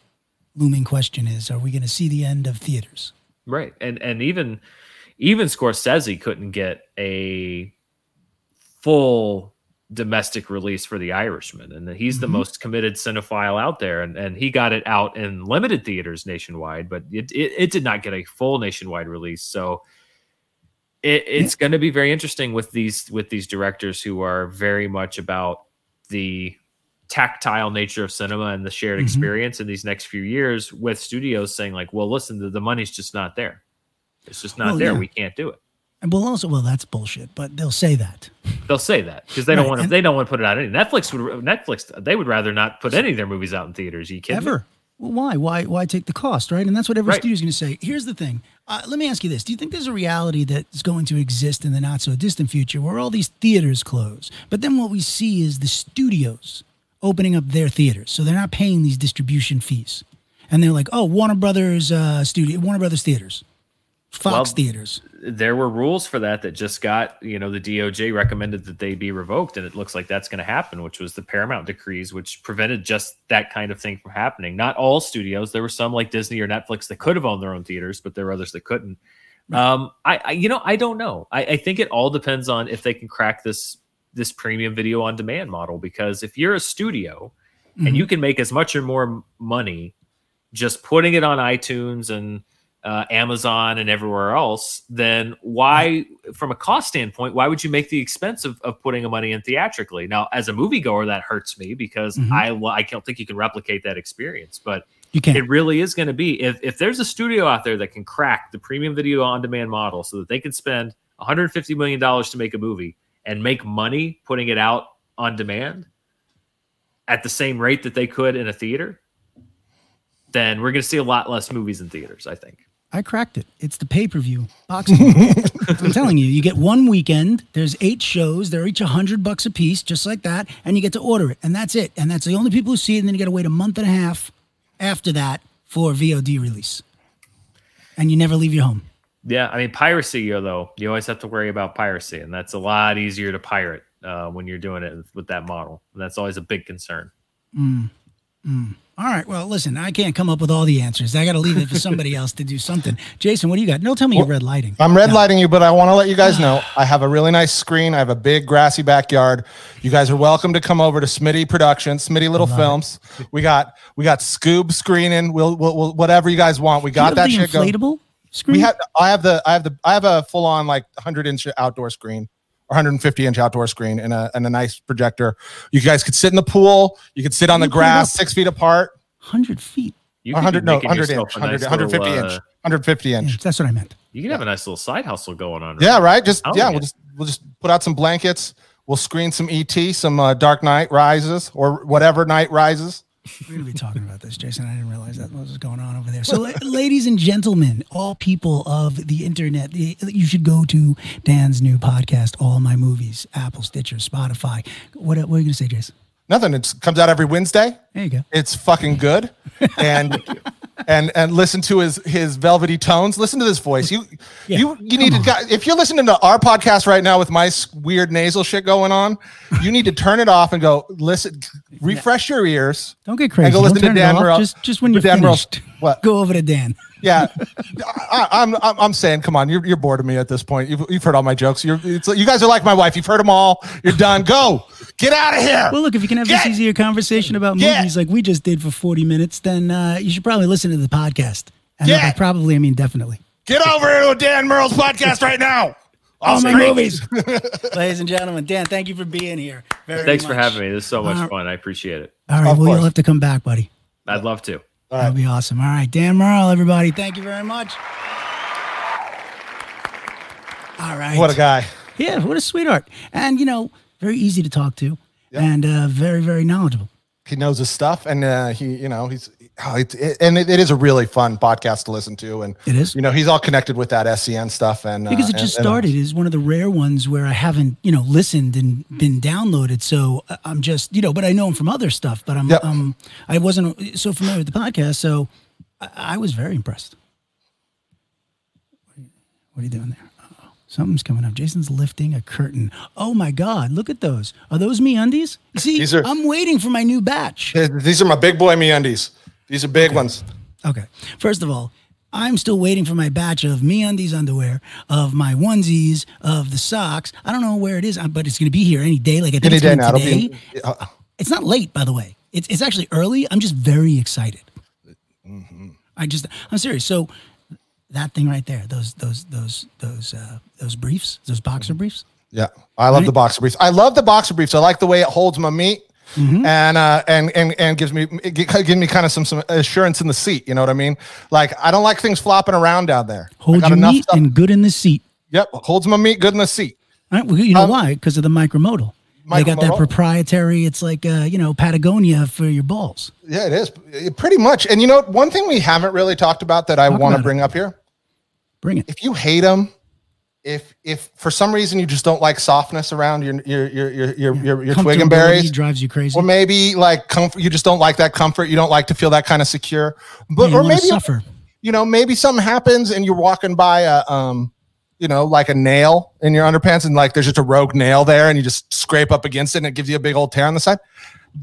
looming question is. Are we going to see the end of theaters? Right. And and even even Scorsese couldn't get a full domestic release for The Irishman. And he's mm-hmm. the most committed cinephile out there. And, and he got it out in limited theaters nationwide, but it it, it did not get a full nationwide release. So It, it's yeah. going to be very interesting with these with these directors who are very much about the tactile nature of cinema and the shared mm-hmm. experience in these next few years, with studios saying like, well, listen, the, the money's just not there. It's just not well, there. Yeah. We can't do it. And we'll also, well, that's bullshit, but they'll say that. They'll say that because they right. don't want to. They don't want to put it out. Any Netflix would Netflix. They would rather not put any of their movies out in theaters. Are you kidding? Ever. Me? Well, why? Why? Why take the cost, right? And that's what every right. studio's going to say. Here's the thing. Uh, let me ask you this. Do you think there's a reality that's going to exist in the not-so-distant future where all these theaters close, but then what we see is the studios opening up their theaters, so they're not paying these distribution fees. And they're like, oh, Warner Brothers uh, studio, Warner Brothers theaters, Fox well, theaters. There were rules for that that just got, you know, the D O J recommended that they be revoked, and it looks like that's going to happen, which was the Paramount decrees, which prevented just that kind of thing from happening. Not all studios. There were some like Disney or Netflix that could have owned their own theaters, but there were others that couldn't. Um, I, I you know, I don't know. I, I think it all depends on if they can crack this this premium video on demand model, because if you're a studio mm-hmm. and you can make as much or more money just putting it on iTunes and Uh, Amazon and everywhere else, then why, from a cost standpoint, why would you make the expense of, of putting the money in theatrically? Now, as a moviegoer, that hurts me because mm-hmm. I I don't think you can replicate that experience, but you can. It really is going to be, if, if there's a studio out there that can crack the premium video on demand model so that they can spend one hundred fifty million dollars to make a movie and make money putting it out on demand at the same rate that they could in a theater, then we're going to see a lot less movies in theaters, I think. I cracked it. It's the pay-per-view boxing. I'm telling you, you get one weekend. There's eight shows. They're each a hundred bucks a piece, just like that. And you get to order it. And that's it. And that's the only people who see it. And then you got to wait a month and a half after that for V O D release. And you never leave your home. Yeah. I mean, piracy, though, you always have to worry about piracy. And that's a lot easier to pirate uh, when you're doing it with that model. And that's always a big concern. Mm. Mm. All right. Well, listen, I can't come up with all the answers. I got to leave it for somebody else to do something. Jason, what do you got? No, tell me well, you're red lighting. I'm red no. lighting you, but I want to let you guys know I have a really nice screen. I have a big grassy backyard. You guys are welcome to come over to Smitty Productions, Smitty Little Films. It. We got we got Scoob screening. We'll, we'll, we'll whatever you guys want. We got you that shit going. Inflatable screen. We have. I have the. I have the. I have a full on like one hundred inch outdoor screen. one hundred fifty inch outdoor screen and a and a nice projector. You guys could sit in the pool. You could sit on the grass six feet apart. one hundred feet. You one hundred, no, one hundred inch. one hundred, nice one hundred fifty little, inch. Uh, one hundred fifty inch. Yeah, that's what I meant. You can yeah. have a nice little side hustle going on. Right? Yeah, right. Just I'll yeah, we'll it. just we'll just put out some blankets. We'll screen some E T, some uh, Dark Knight Rises or whatever Knight Rises. We're going to be talking about this, Jason. I didn't realize that was going on over there. So, ladies and gentlemen, all people of the internet, you should go to Dan's new podcast, All My Movies, Apple, Stitcher, Spotify. What, what are you going to say, Jason? Nothing. It comes out every Wednesday. There you go. It's fucking good. And and and listen to his his velvety tones. Listen to this voice. You yeah, you you need on. to if you're listening to our podcast right now with my weird nasal shit going on, you need to turn it off and go listen. Refresh your ears. Don't get crazy. And go listen Don't to Dan Murrell. Just just when you're Dan finished. Murrell, what? Go over to Dan. Yeah, I, I'm I'm saying, come on, you're you're bored of me at this point. You've you've heard all my jokes. You're it's, you guys are like my wife. You've heard them all. You're done. Go get out of here. Well, look, if you can have get, this easier conversation about movies yeah. like we just did for forty minutes, then uh, you should probably listen to the podcast. And yeah, I probably I mean definitely. Get over to Dan Murrell's podcast right now. All, all my movies, ladies and gentlemen. Dan, thank you for being here. Very Thanks much. for having me. This is so much uh, fun. I appreciate it. All right, of well, course. You'll have to come back, buddy. I'd love to. All right. That'd be awesome. All right, Dan Murrell, everybody. Thank you very much. All right. What a guy. Yeah, what a sweetheart. And, you know, very easy to talk to yep. and uh, very, very knowledgeable. He knows his stuff and uh, he, you know, he's, oh, it, it, and it, it is a really fun podcast to listen to. And it is, you know, he's all connected with that S C N stuff. And because uh, it just and, started is one of the rare ones where I haven't, you know, listened and been downloaded. So I'm just, you know, but I know him from other stuff, but I'm, yep. um, I wasn't so familiar with the podcast. So I, I was very impressed. What are you doing there? Uh-oh. Something's coming up. Jason's lifting a curtain. Oh my God. Look at those. Are those MeUndies? See, are, I'm waiting for my new batch. These are my big boy MeUndies. These are big okay. ones. Okay. First of all, I'm still waiting for my batch of MeUndies underwear, of my onesies, of the socks. I don't know where it is, but it's going to be here any day. Like I think any it's day now. Today. Be, uh, it's not late, by the way. It's it's actually early. I'm just very excited. Mm-hmm. I just I'm serious. So that thing right there, those those those those uh, those briefs, those boxer briefs. Yeah, I love right? the boxer briefs. I love the boxer briefs. I like the way it holds my meat. Mm-hmm. And uh and and and gives me it gives me kind of some some assurance in the seat. You know what I mean? Like I don't like things flopping around down there. Hold your meat stuff. and good in the seat. Yep, holds my meat good in the seat. All right, well, you know um, why? Because of the micromodal. micromodal. They got that proprietary. It's like uh you know Patagonia for your balls. Yeah, it is it, pretty much. And you know one thing we haven't really talked about that I want to bring it. up here. Bring it. If you hate them. If if for some reason you just don't like softness around your your your your your, yeah. your, your twig and berries, drives you crazy, or maybe like comfort, you just don't like that comfort. You don't like to feel that kind of secure, but yeah, or maybe suffer. You know maybe something happens and you're walking by a um you know like a nail in your underpants and like there's just a rogue nail there and you just scrape up against it and it gives you a big old tear on the side.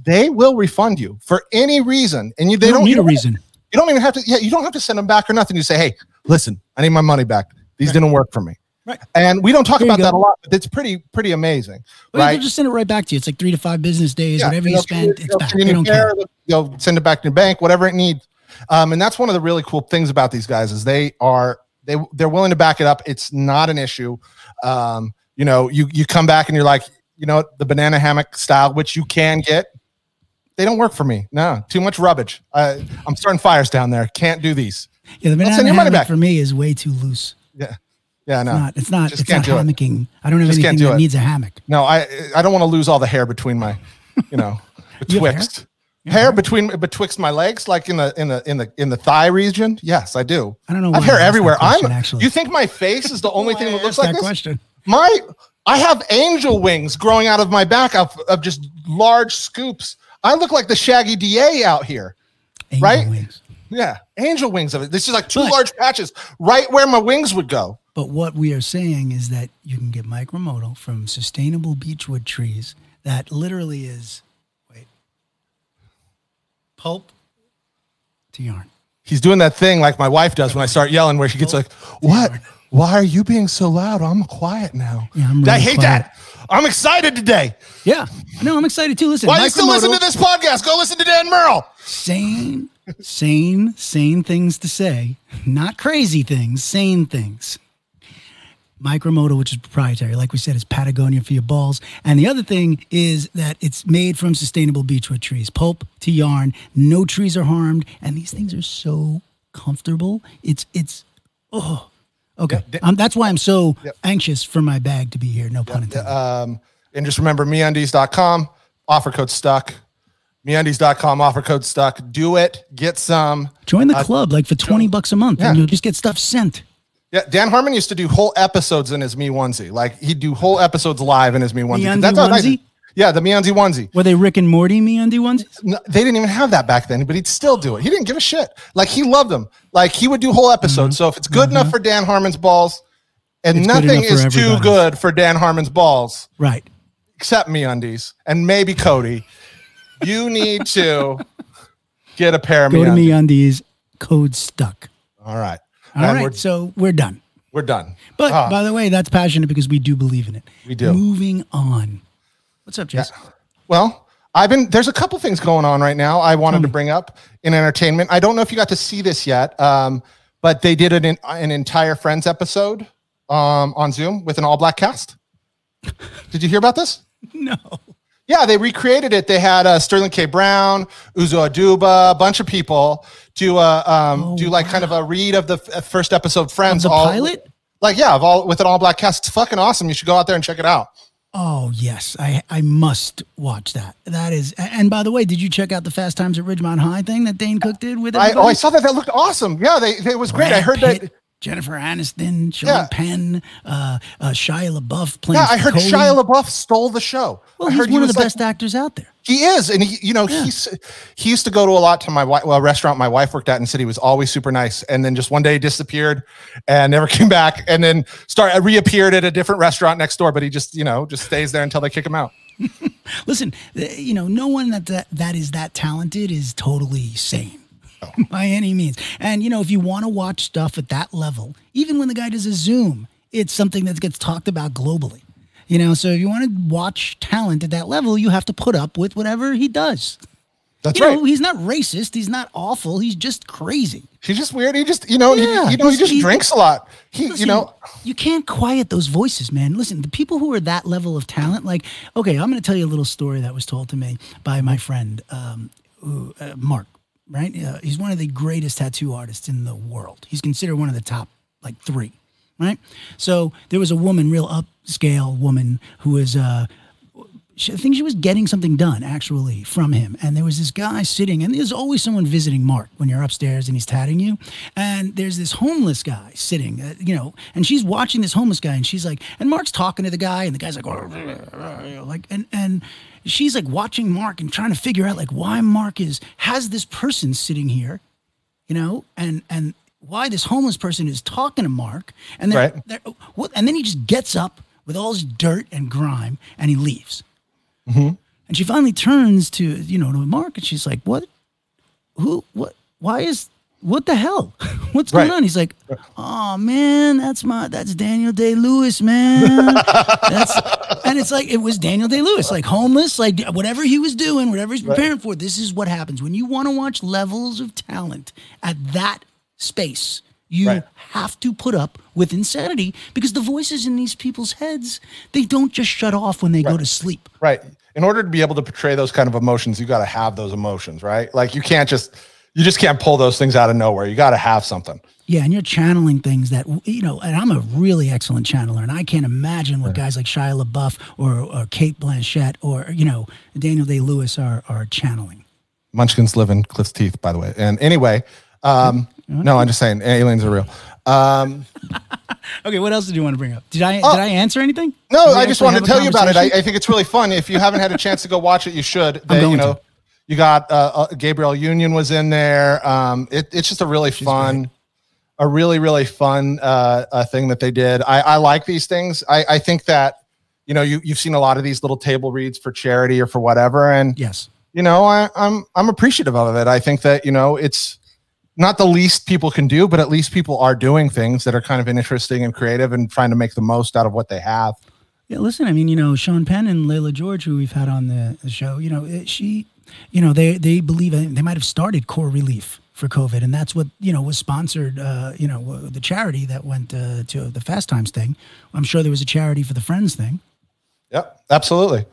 They will refund you for any reason, and you they you don't, don't need a reason. You don't even have to. Yeah, you don't have to send them back or nothing. You say, hey, listen, I need my money back. These right. didn't work for me. Right. And we don't talk there about that a lot, but it's pretty, pretty amazing. Well, right? They'll just send it right back to you. It's like three to five business days, yeah, whatever you spend, it's back. They don't care. They'll send it back to your bank, whatever it needs. Um, and that's one of the really cool things about these guys is they are, they, they're willing to back it up. It's not an issue. Um, you know, you, you come back and you're like, you know, the banana hammock style, which you can get. They don't work for me. No, too much rubbish. Uh, I'm starting fires down there. Can't do these. Yeah, the banana hammock for me is way too loose. Yeah. Yeah, no, it's not. It's not, it's not hammocking. It. I don't have just anything do that it. needs a hammock. No, I I don't want to lose all the hair between my, you know, betwixt. You Hair right. between betwixt my legs, like in the in the in the in the thigh region. Yes, I do. I don't know. I've hair everywhere. Question, I'm. Actually. You think my face is the only thing that looks like that this? Question. My, I have angel wings growing out of my back of, of just large scoops. I look like the Shaggy D A out here, angel right? Wings. Yeah, angel wings of it. This is like two but, large patches right where my wings would go. But what we are saying is that you can get micromodal from sustainable beechwood trees. That literally is. Pulp to yarn. He's doing that thing like my wife does when I start yelling, where she gets like, "What? Why are you being so loud? I'm quiet now." Yeah, I'm really I hate quiet. that. I'm excited today. Yeah, no, I'm excited too. Listen, why do you still listen to this podcast? Go listen to Dan Murrell. Sane, sane, sane things to say, not crazy things. Sane things. Micromodal, which is proprietary, like we said, is Patagonia for your balls. And the other thing is that it's made from sustainable beechwood trees, pulp to yarn. No trees are harmed, and these things are so comfortable. It's it's oh, okay. Yeah, um, that's why I'm so yeah. anxious for my bag to be here. No pun yeah, intended. Yeah, um, and just remember, MeUndies dot com offer code stuck. MeUndies dot com offer code stuck. Do it. Get some. Join the club, uh, like for twenty bucks a month, yeah. and you'll just get stuff sent. Yeah, Dan Harmon used to do whole episodes in his Me Onesie. Like, he'd do whole episodes live in his Me Onesie. That's how nice. Yeah, the Me Onesie onesie. Were they Rick and Morty Me Onesie onesies? No, they didn't even have that back then, but he'd still do it. He didn't give a shit. Like, he loved them. Like, he would do whole episodes. Mm-hmm. So if it's good mm-hmm. enough for Dan Harmon's balls, and it's nothing is everybody. too good for Dan Harmon's balls. Right. Except Me Undies and maybe Cody. You need to get a pair of Me Undies. Go to Me Undies, code stuck. All right. All and right, we're, so we're done. We're done. But uh, by the way, that's passionate because we do believe in it. We do. Moving on. What's up, Jason? Yeah. Well, I've been there's a couple things going on right now I wanted to bring up in entertainment. I don't know if you got to see this yet, um, but they did an an entire Friends episode um, on Zoom with an all-black cast. Did you hear about this? No. Yeah, they recreated it. They had uh, Sterling K. Brown, Uzo Aduba, a bunch of people do a um, oh, do like wow. kind of a read of the f- first episode Friends. Of the all, pilot? Like yeah, of all with an all black cast. It's fucking awesome. You should go out there and check it out. Oh yes, I I must watch that. That is. And by the way, did you check out the Fast Times at Ridgemont High thing that Dane Cook did with? I, oh, I saw that. That looked awesome. Yeah, they, they it was Brad great. I heard Pitt. that. Jennifer Aniston, Sean yeah. Penn, uh, uh, Shia LaBeouf playing. Yeah, I heard Cody. Shia LaBeouf stole the show. Well, I he's heard one he of the like, best actors out there. He is, and he, you know, yeah. he's he used to go to a lot to my wife, well, a restaurant my wife worked at in city was always super nice, and then just one day he disappeared and never came back, and then start reappeared at a different restaurant next door. But he just, you know, just stays there until they kick him out. Listen, you know, no one that that, that is that talented is totally sane. Oh. By any means. And, you know, if you want to watch stuff at that level, even when the guy does a Zoom, it's something that gets talked about globally. You know, so if you want to watch talent at that level, you have to put up with whatever he does. That's you right. know, he's not racist. He's not awful. He's just crazy. He's just weird. He just, you know, yeah. he, you know, he just he, drinks a lot. He, listen, you know, you can't quiet those voices, man. Listen, the people who are that level of talent, like, okay, I'm going to tell you a little story that was told to me by my friend, um, who, uh, Mark. Right? Uh, he's one of the greatest tattoo artists in the world. He's considered one of the top, like, three, right? So there was a woman, real upscale woman, who was, uh, she, I think she was getting something done, actually, from him. And there was this guy sitting, and there's always someone visiting Mark when you're upstairs and he's tatting you. And there's this homeless guy sitting, uh, you know, and she's watching this homeless guy, and she's like, and Mark's talking to the guy, and the guy's like, like, and, and, she's like watching Mark and trying to figure out like why Mark is has this person sitting here, you know, and and why this homeless person is talking to Mark. And then right. they're, and then he just gets up with all his dirt and grime and he leaves. Mm-hmm. And she finally turns to, you know, to Mark and she's like, what, who, what, why is, what the hell? What's right. going on? He's like, oh man, that's my, that's Daniel Day-Lewis, man. That's, and it's like, it was Daniel Day-Lewis, like homeless, like whatever he was doing, whatever he's preparing right. for. This is what happens when you want to watch levels of talent at that space. You right. have to put up with insanity because the voices in these people's heads, they don't just shut off when they right. go to sleep. Right. In order to be able to portray those kind of emotions, you got to have those emotions, right? Like you can't just, You just can't pull those things out of nowhere. You got to have something. Yeah, and you're channeling things that, you know, and I'm a really excellent channeler, and I can't imagine what guys like Shia LaBeouf or or Kate Blanchett or, you know, Daniel Day-Lewis are are channeling. Munchkins live in Cliff's teeth, by the way. And anyway, um, no, I'm just saying aliens are real. Um, okay, what else did you want to bring up? Did I oh, did I answer anything? No, I just wanted to tell you about it. I, I think it's really fun. If you haven't had a chance to go watch it, you should. They, I'm going you know, to. You got uh, uh, Gabrielle Union was in there. Um, it, it's just a really She's fun, great. a really really fun uh, uh, thing that they did. I, I like these things. I, I think that you know you you've seen a lot of these little table reads for charity or for whatever, and yes, you know I, I'm I'm appreciative of it. I think that you know it's not the least people can do, but at least people are doing things that are kind of interesting and creative and trying to make the most out of what they have. Yeah, listen, I mean, you know, Sean Penn and Layla George, who we've had on the, the show, you know, it, she. You know, they, they believe they might have started Core Relief for COVID, and that's what, you know, was sponsored, uh, you know, the charity that went uh, to the Fast Times thing. I'm sure there was a charity for the Friends thing. Yep, absolutely.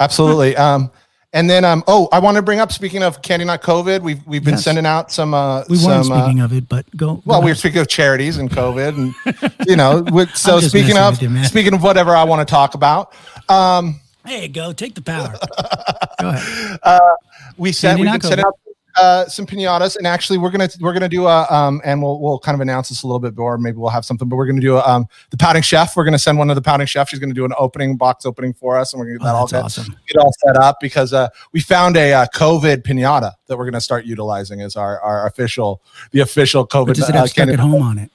Absolutely. um, and then, um, oh, I want to bring up, speaking of Candy Not COVID, we've we've been yes. sending out some... Uh, we weren't some, speaking uh, of it, but go... go well, on. We were speaking of charities and COVID, and, you know, with, so speaking of you, speaking of whatever I want to talk about... Um, There you go. Take the power. Go ahead. Uh, we said we can set up uh, some piñatas, and actually we're gonna we're gonna do a um, and we'll we'll kind of announce this a little bit more. Maybe we'll have something, but we're gonna do a, um, the Pouting Chef. We're gonna send one to the Pouting Chef. She's gonna do an opening box opening for us, and we're gonna get that oh, all set, awesome. get all set up because uh, we found a uh, COVID piñata that we're gonna start utilizing as our our official the official COVID. But does it have uh, stuck at home on it?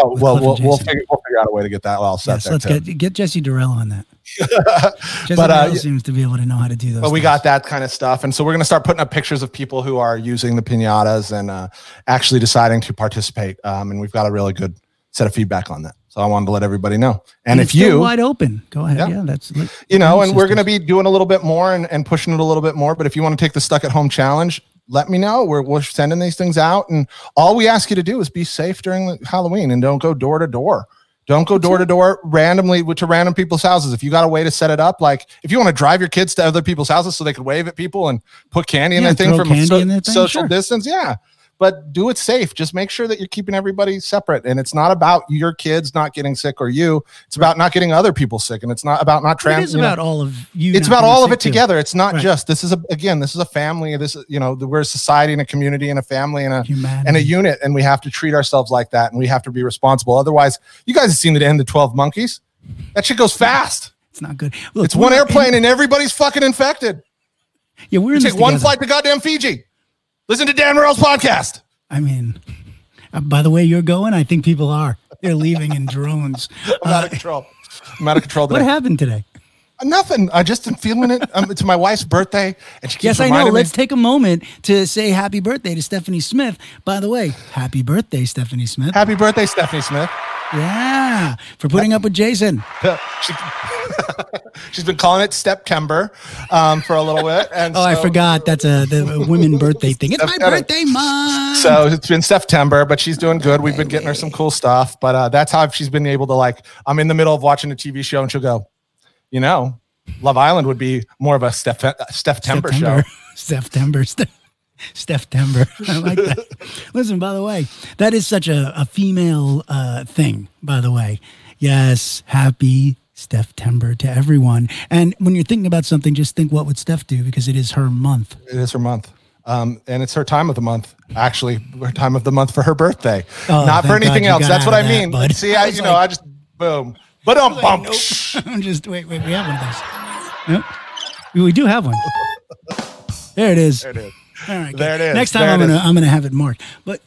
Oh, well, we'll we'll figure, we'll figure out a way to get that all set. Yes, there let's too. get get Jesse Durrell on that. Jesse but, uh, Durrell seems to be able to know how to do those. But we things. got that kind of stuff, and so we're going to start putting up pictures of people who are using the piñatas and uh, actually deciding to participate. Um, and we've got a really good set of feedback on that. So I wanted to let everybody know. And, and if you wide open, go ahead. Yeah, yeah that's like, you know, and we're going to be doing a little bit more and, and pushing it a little bit more. But if you want to take the Stuck at Home Challenge, let me know. We're, we're sending these things out. And all we ask you to do is be safe during Halloween and don't go door to door. Don't go door to door randomly to random people's houses. If you got a way to set it up, like if you want to drive your kids to other people's houses so they could wave at people and put candy in yeah, their thing from a so, thing, social sure. distance. Yeah. But do it safe. Just make sure that you're keeping everybody separate. And it's not about your kids not getting sick or you. It's right. about not getting other people sick. And it's not about not trans. It is about know. all of you. It's about all of it together. Too. It's not right. just this is a again this is a family. This is, you know we're a society and a community and a family and a Humanity. and a unit. And we have to treat ourselves like that. And we have to be responsible. Otherwise, you guys have seen the end of twelve Monkeys. That shit goes fast. It's not good. Look, it's one airplane in- and everybody's fucking infected. Yeah, we're you in take one flight to goddamn Fiji. Listen to Dan Murrell's podcast. I mean, uh, by the way you're going, I think people are. They're leaving in drones. I'm out of uh, control. I'm out of control today. What happened today? Uh, nothing. I just am feeling it. Um, it's my wife's birthday. And she keeps yes, I know. Me. Let's take a moment to say happy birthday to Stephanie Smith. By the way, happy birthday, Stephanie Smith. Happy birthday, Stephanie Smith. Yeah, for putting up with Jason. she, she's been calling it Steptember um, for a little bit. And oh, so, I forgot. That's a the women birthday thing. It's my birthday month. So it's been September, but she's doing good. We've been getting her some cool stuff. But uh, that's how she's been able to, like, I'm in the middle of watching a T V show and she'll go, you know, Love Island would be more of a Step Steptember show. Steptember, Steptember. Steptember. I like that. Listen, by the way, that is such a, a female uh, thing, by the way. Yes, happy Steptember to everyone. And when you're thinking about something, just think what would Steph do because it is her month. It is her month. Um, and it's her time of the month, actually, her time of the month for her birthday. Oh, Not for anything else. That's what I that, mean. Bud. See, I, I you like, know, I just, boom. But I'm bumped. I'm just, wait, wait, we have one of those. Nope. We, we do have one. There it is. There it is. All right, there it is. Next time there I'm gonna I'm gonna have it marked. But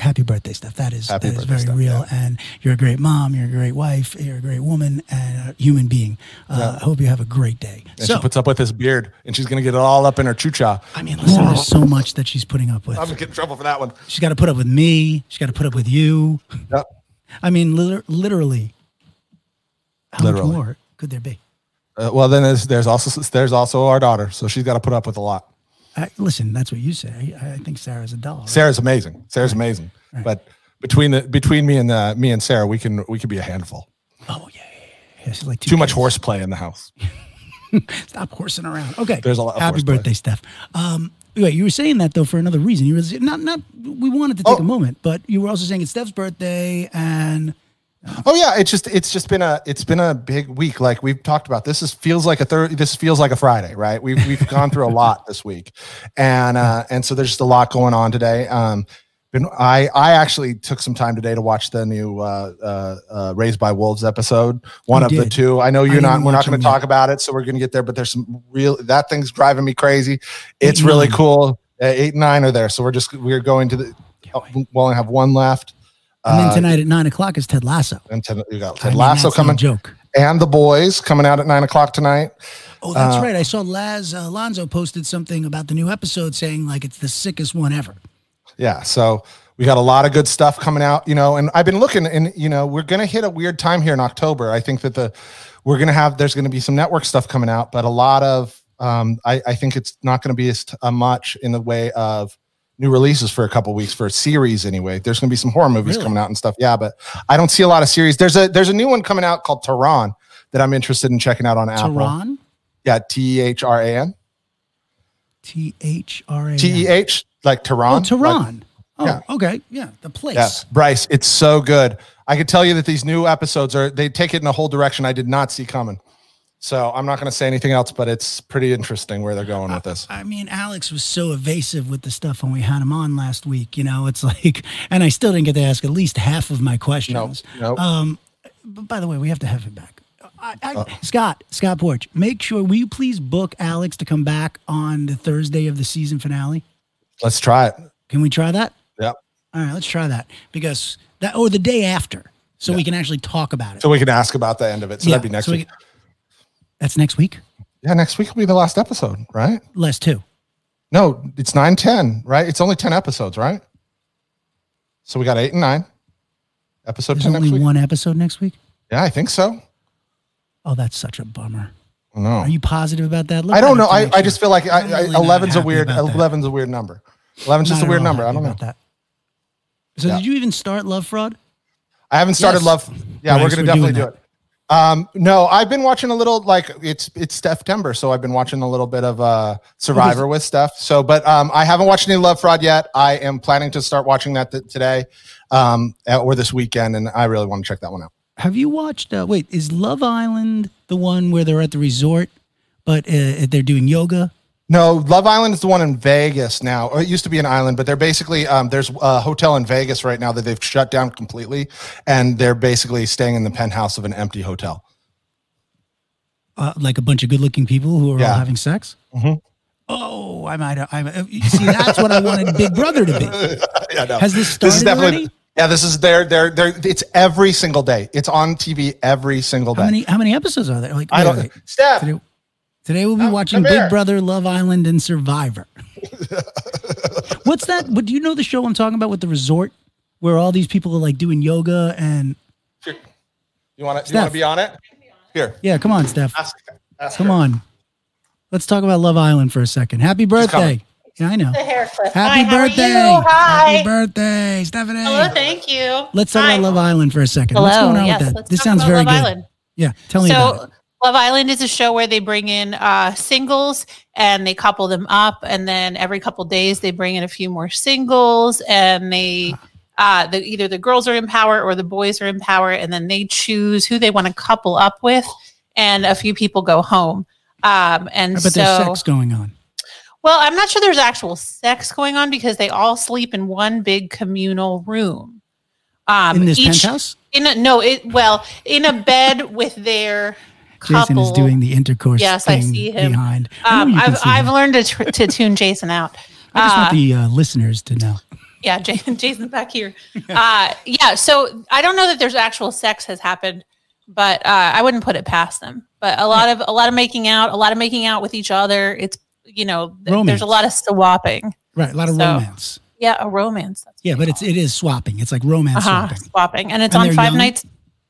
happy birthday, Steph. That is happy that is very Steph, real. Yeah. And you're a great mom. You're a great wife. You're a great woman and a human being. Uh, yeah. I hope you have a great day. And so, she puts up with this beard, and she's gonna get it all up in her chucha. I mean, listen, there's so much that she's putting up with. I'm gonna get in trouble for that one. She's got to put up with me. She's got to put up with you. Yep. I mean, liter- literally. How literally. much more could there be? Uh, well, then there's, there's also there's also our daughter, so she's got to put up with a lot. I, listen, that's what you say. I, I think Sarah's a doll. Right? Sarah's amazing. Sarah's right. amazing. Right. But between the between me and uh, me and Sarah, we can we can be a handful. Oh yeah, yeah, yeah. She's like two too kids. Much horseplay in the house. Stop horsing around. Okay. There's a lot of happy horseplay. Birthday, Steph. Um, wait, you were saying that though for another reason. You were not not. We wanted to take oh. a moment, but you were also saying it's Steph's birthday and. Oh yeah, it's just it's just been a it's been a big week. Like we've talked about, this is feels like a third. This feels like a Friday, right? We've we've gone through a lot this week, and uh, and so there's just a lot going on today. Um, been I I actually took some time today to watch the new uh, uh, uh, Raised by Wolves episode, one you of did. the two. I know you're I not. We're not going to talk about it, so we're going to get there. But there's some real that thing's driving me crazy. It's eight really nine. cool. Uh, eight and nine are there, so we're just we're going to the. We only have one left. And then tonight at nine o'clock is Ted Lasso. And ten, you got Ted I mean, Lasso coming. Joke. And The Boys coming out at nine o'clock tonight. Oh, that's uh, right. I saw Laz uh, Alonso posted something about the new episode saying like it's the sickest one ever. Yeah. So we got a lot of good stuff coming out, you know, and I've been looking and, you know, we're going to hit a weird time here in October. I think that the, we're going to have, there's going to be some network stuff coming out, but a lot of, um, I, I think it's not going to be as t- uh, much in the way of new releases for a couple weeks for a series anyway. There's going to be some horror movies really? coming out and stuff. Yeah, but I don't see a lot of series. There's a there's a new one coming out called Tehran that I'm interested in checking out on Apple. Tehran? Yeah, T E H R A N. T H R A N. T E H, like Tehran. Oh, Tehran. Like, yeah. Oh, okay. Yeah, the place. Yeah. Bryce, it's so good. I could tell you that these new episodes, are they take it in a whole direction I did not see coming. So I'm not going to say anything else, but it's pretty interesting where they're going with this. I mean, Alex was so evasive with the stuff when we had him on last week. You know, it's like, and I still didn't get to ask at least half of my questions. No, no. Um, but by the way, we have to have him back. I, I, oh. Scott, Scott Porch, make sure, will you please book Alex to come back on the Thursday of the season finale? Let's try it. Can we try that? Yeah. All right, let's try that. Because that, or the day after, so yeah. we can actually talk about it. So we can ask about the end of it. So yeah, that'd be next so week. We can, That's next week? Yeah, next week will be the last episode, right? Last two. No, it's nine ten, right? It's only ten episodes, right? So we got eight and nine. Episode There's ten next week. Only one episode next week? Yeah, I think so. Oh, that's such a bummer. No. Are you positive about that? Look, I don't know. I, I just feel like I, I, really eleven's a weird eleven's a weird number. eleven's just a weird number. I don't know. That. So yeah. Did you even start Love Fraud? I haven't started yes. Love. Yeah, right, we're going to definitely do it. Um, no, I've been watching a little, like it's, it's September. So I've been watching a little bit of, uh, Survivor with stuff. So, but, um, I haven't watched any Love Fraud yet. I am planning to start watching that th- today, um, or this weekend. And I really want to check that one out. Have you watched, uh, wait, is Love Island the one where they're at the resort, but uh, they're doing yoga? No, Love Island is the one in Vegas now. Or it used to be an island, but they're basically, um, there's a hotel in Vegas right now that they've shut down completely, and they're basically staying in the penthouse of an empty hotel. Uh, like a bunch of good-looking people who are yeah. all having sex? Mm-hmm. Oh, I might have. See, that's what I wanted Big Brother to be. Yeah, no. Has this started this is already? Yeah, this is their, their, their, it's every single day. It's on T V every single day. How many, how many episodes are there? Like, I don't know. Steph. Today we'll be oh, watching Big here. Brother, Love Island, and Survivor. What's that? What, do you know the show I'm talking about with the resort where all these people are like doing yoga and... Sure. You want to be on it? Here. Yeah, come on, Steph. Ask, ask come her. on. Let's talk about Love Island for a second. Happy birthday. Yeah, I know. Happy Hi, birthday. Hi. Happy birthday, Stephanie. Hello, thank you. Let's talk Hi. about Love Island for a second. Hello. What's going on yes, with that? This sounds very Love good. Island. Yeah, tell me so, about it. Love Island is a show where they bring in uh, singles and they couple them up, and then every couple days they bring in a few more singles, and they uh, the, either the girls are in power or the boys are in power, and then they choose who they want to couple up with, and a few people go home. Um, and but so, there's sex going on. Well, I'm not sure there's actual sex going on because they all sleep in one big communal room. Um, in this each, penthouse? In a, no, it well in a bed with their. Couple. Jason is doing the intercourse. Yes, thing I see him behind. Um, I've I've him. learned to tr- to tune Jason out. I just uh, want the uh, listeners to know. Yeah, Jason, Jason's back here. uh, yeah, so I don't know that there's actual sex has happened, but uh, I wouldn't put it past them. But a lot yeah. of a lot of making out, a lot of making out with each other. It's you know, th- there's a lot of swapping. Right, a lot of so, romance. Yeah, a romance. That's yeah, but it's it is swapping. It's like romance uh-huh, swapping. Swapping, and it's and on five young? nights.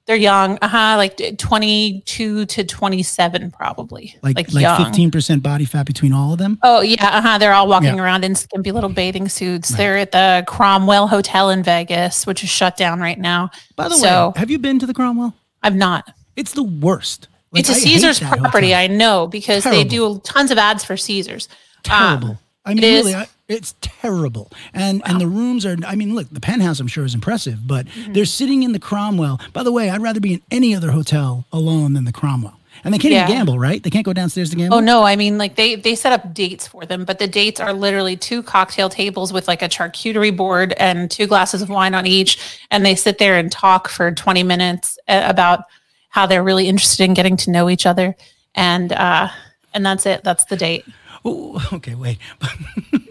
They're young, uh-huh, like twenty-two to twenty-seven probably. Like like, like fifteen percent body fat between all of them? Oh, yeah, uh-huh. They're all walking yeah. around in skimpy little bathing suits. Right. They're at the Cromwell Hotel in Vegas, which is shut down right now. By the so, way, have you been to the Cromwell? I've not. It's the worst. Like, it's a I Caesars property, hotel. I know, because Terrible. they do tons of ads for Caesars. Terrible. Um, I mean, it really, I, it's terrible. And wow. and the rooms are, I mean, look, the penthouse, I'm sure, is impressive, but mm-hmm. they're sitting in the Cromwell. By the way, I'd rather be in any other hotel alone than the Cromwell. And they can't yeah. even gamble, right? They can't go downstairs to gamble? Oh, no. I mean, like, they, they set up dates for them, but the dates are literally two cocktail tables with, like, a charcuterie board and two glasses of wine on each. And they sit there and talk for twenty minutes about how they're really interested in getting to know each other. And uh, and that's it. That's the date. Ooh, okay, wait.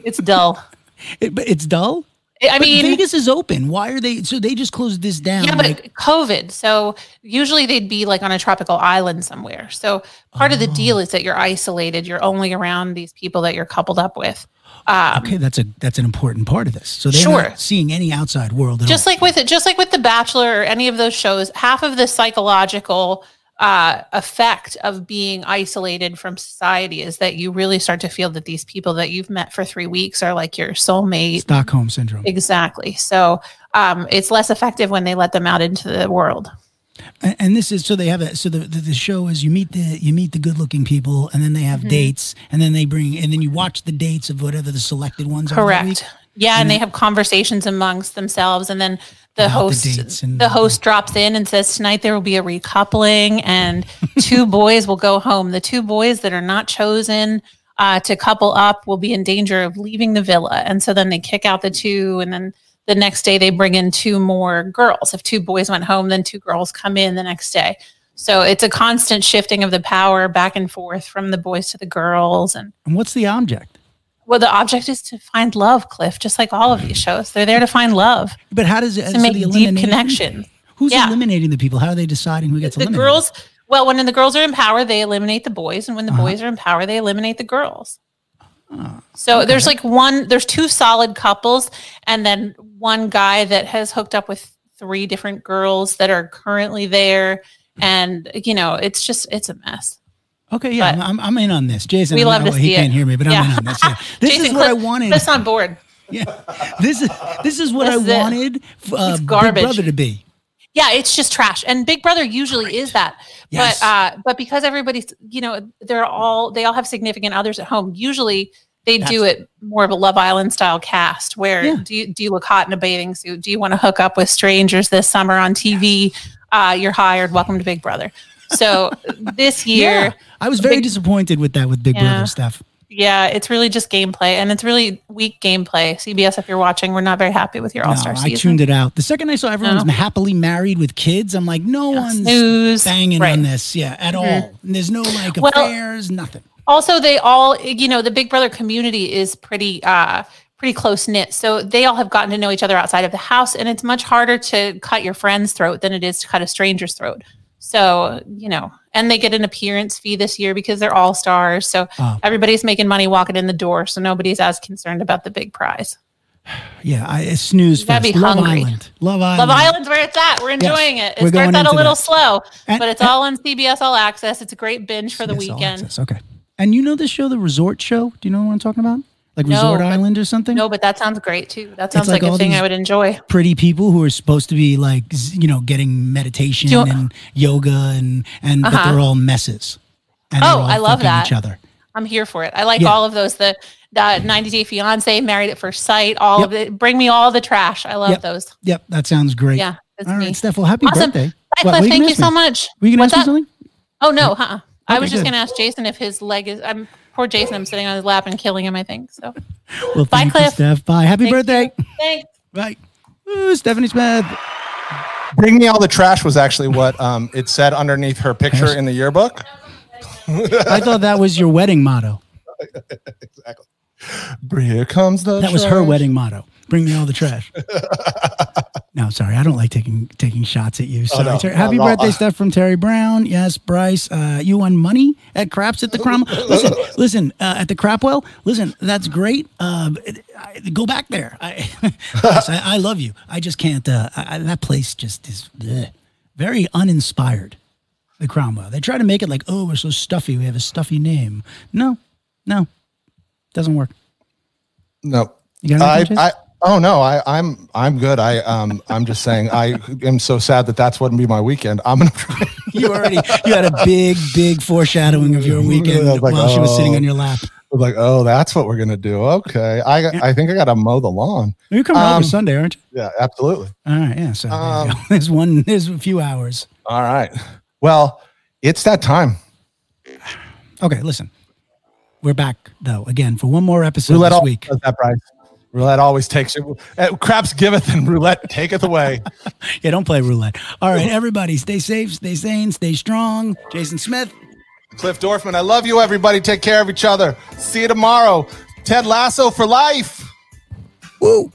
It's dull. It, but it's dull? I mean, but Vegas is open. Why are they? So they just closed this down. Yeah, but like, COVID. So usually they'd be like on a tropical island somewhere. So part oh. of the deal is that you're isolated. You're only around these people that you're coupled up with. Um, okay, that's a that's an important part of this. So they're sure. not seeing any outside world. At just all. like with it, just like with The Bachelor or any of those shows, half of the psychological uh, effect of being isolated from society is that you really start to feel that these people that you've met for three weeks are like your soulmate. Stockholm syndrome. Exactly. So um, it's less effective when they let them out into the world. And, and this is so they have a so the, the the show is you meet the you meet the good looking people and then they have mm-hmm. dates and then they bring and then you watch the dates of whatever the selected ones are. Correct. Yeah, and, and they have conversations amongst themselves, and then the host the, the host drops in and says, tonight there will be a recoupling, and two boys will go home. The two boys that are not chosen uh, to couple up will be in danger of leaving the villa. And so then they kick out the two, and then the next day they bring in two more girls. If two boys went home, then two girls come in the next day. So it's a constant shifting of the power back and forth from the boys to the girls. And, and what's the object? Well, the object is to find love, Cliff, just like all of these shows. They're there to find love. But how does it... To so make deep connections. Who's yeah. eliminating the people? How are they deciding who gets the eliminated? The girls... Well, when the girls are in power, they eliminate the boys. And when the uh-huh. boys are in power, they eliminate the girls. Uh, so okay. there's like one... There's two solid couples. And then one guy that has hooked up with three different girls that are currently there. And, you know, it's just... It's a mess. Okay, yeah, but I'm I'm in on this, Jason. We love know, to see he it. Can't hear me, but yeah. I'm in on this. Yeah. This Jason, is what Cliff, I wanted. Cliff's on board. Yeah, this is this is what this I wanted. Uh, Big Brother to be. Yeah, it's just trash, and Big Brother usually Great. Is that. Yes. But uh, but because everybody's, you know, they're all they all have significant others at home. Usually they That's do it more of a Love Island style cast, where yeah. do you do you look hot in a bathing suit? Do you want to hook up with strangers this summer on T V? Yes. Uh, you're hired. Welcome to Big Brother. So this year, yeah, I was very big, disappointed with that with Big yeah, Brother stuff. Yeah, it's really just gameplay, and it's really weak gameplay. C B S, if you're watching, we're not very happy with your no, All-Star season. I tuned it out. The second I saw everyone's no. happily married with kids, I'm like, no yeah, one's snooze. Banging right. on this, yeah, at mm-hmm. all. And there's no like affairs, well, nothing. Also, they all, you know, the Big Brother community is pretty. Uh, pretty close-knit. So they all have gotten to know each other outside of the house, and it's much harder to cut your friend's throat than it is to cut a stranger's throat. So, you know, and they get an appearance fee this year because they're all stars. So oh. everybody's making money walking in the door. So nobody's as concerned about the big prize. Yeah, I snooze fest. Be Love hungry. Island. Love Island. Love Island's where it's at. We're enjoying yes, it. It starts out a little that. slow, and, but it's and, all on C B S All Access. It's a great binge for the yes, weekend. Okay. And you know this show, The Resort Show? Do you know what I'm talking about? Like no, Resort but, Island or something? No, but that sounds great too. That sounds like, like a thing I would enjoy. Pretty people who are supposed to be like, you know, getting meditation you, and yoga and, and uh-huh. but they're all messes. And oh, all I love that. Each other. I'm here for it. I like yeah. all of those. The, the ninety day fiance, Married at First Sight, all yep. of it. Bring me all the trash. I love yep. those. Yep. That sounds great. Yeah. All right, me. Steph. Well, happy awesome. birthday. Bye, Cliff. What, what thank you, you so much. Were you going to ask that? me something? Oh, no. Uh-uh. Okay, I was just going to ask Jason if his leg is... I'm, Poor Jason, I'm sitting on his lap and killing him, I think. So, well, bye, Cliff. You, Steph. Bye. Happy Thank birthday. You. Thanks. Bye. Ooh, Stephanie Smith. Bring me all the trash was actually what um, it said underneath her picture in the yearbook. I thought that was your wedding motto. Exactly. Here comes the. That trash. was her wedding motto. Bring me all the trash. No, sorry, I don't like taking taking shots at you. Sorry. Oh, no, Ter- no, happy no, birthday, no. Steph from Terry Brown. Yes, Bryce, uh, you won money at craps at the Cromwell. listen, listen, uh, at the Crapwell. Listen, that's great. Uh, it, I, go back there. I, yes, I, I love you. I just can't. Uh, I, that place just is bleh. Very uninspired. The Cromwell. They try to make it like, oh, we're so stuffy. We have a stuffy name. No, no, doesn't work. No, you got I. Oh no, I, I'm I'm good. I um I'm just saying I am so sad that that's wouldn't be my weekend. I'm gonna try. You already you had a big big foreshadowing of your weekend like, while oh, she was sitting on your lap. like, oh, that's what we're gonna do. Okay, I yeah. I think I gotta mow the lawn. You're coming um, over Sunday, aren't you? Yeah, absolutely. All right, yeah. So um, there there's one, there's a few hours. All right. Well, it's that time. Okay, listen, we're back though again for one more episode roulette this week. Does that, Bryce? Roulette always takes it. Craps giveth and roulette taketh away. Yeah, don't play roulette. All right, everybody, stay safe, stay sane, stay strong. Jason Smith. Cliff Dorfman, I love you, everybody. Take care of each other. See you tomorrow. Ted Lasso for life. Woo.